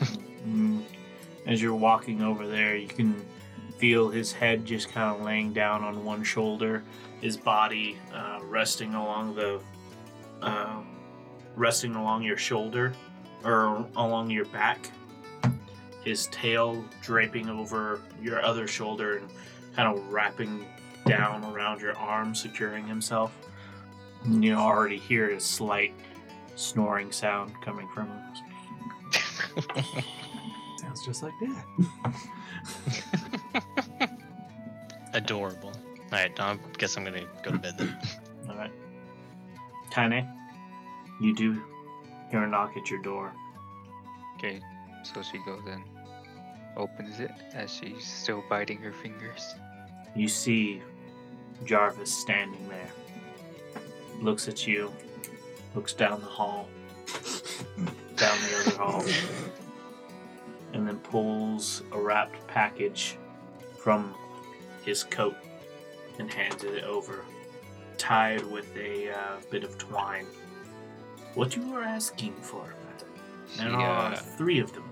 As you're walking over there, you can feel his head just kind of laying down on one shoulder, his body uh, resting along the, uh, resting along your shoulder, or along your back, his tail draping over your other shoulder and kind of wrapping down around your arm, securing himself. And you already hear a slight snoring sound coming from him. Sounds just like that. Adorable. Alright, I guess I'm going to go to bed then. Alright. Kaine, you do hear a knock at your door. Okay, so she goes in, opens it as she's still biting her fingers. You see Jarvis standing there. Looks at you. Looks down the hall. Down the other hall. And then pulls a wrapped package from his coat and hands it over. Tied with a uh, bit of twine. What you were asking for. There yeah. are three of them.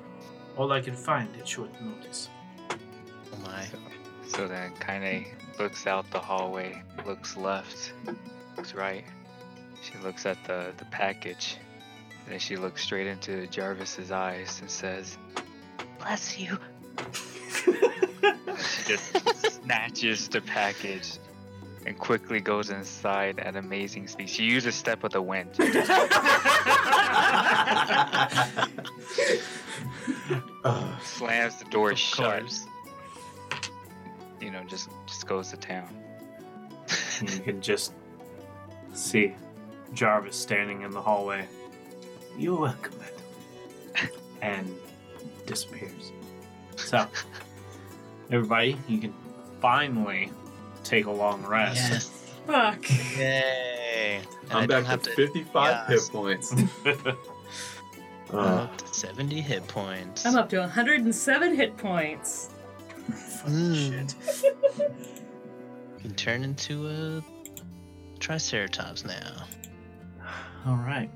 All I can find at short notice. Oh my. So then Kaine looks out the hallway, looks left, looks right. She looks at the, the package, and then she looks straight into Jarvis's eyes and says, "Bless you." She just snatches the package and quickly goes inside at amazing speed. She uses step with the wind. uh, slams the door shut. Course. You know, just, just goes to town. You can just see Jarvis standing in the hallway. "You're welcome, madam." And disappears. So, everybody, you can finally take a long rest. Yes. Fuck. Yay. And I'm I back have to fifty-five yeah. hit points. uh, up to seventy hit points. I'm up to one hundred seven hit points. Mm. Shit. You can turn into a triceratops now. Alright.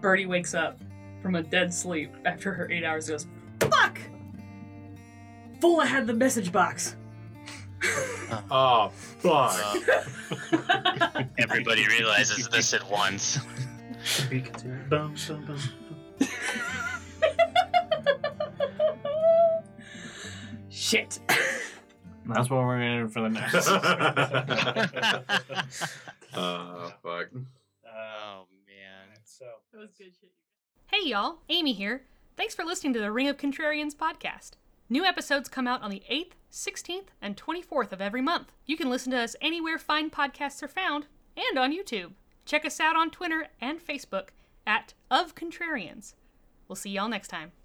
Birdie wakes up from a dead sleep after her eight hours and goes, "Fuck! Volah had the message box." Oh, fuck. Uh, everybody realizes this at once. Bum, bum, bum. Shit. That's what we're going to do for the next. Oh, uh, fuck. Oh, man. So that was good shit. Hey, y'all. Amy here. Thanks for listening to the Ring of Contrarians podcast. New episodes come out on the eighth, sixteenth, and twenty-fourth of every month. You can listen to us anywhere fine podcasts are found and on YouTube. Check us out on Twitter and Facebook at Of Contrarians. We'll see y'all next time.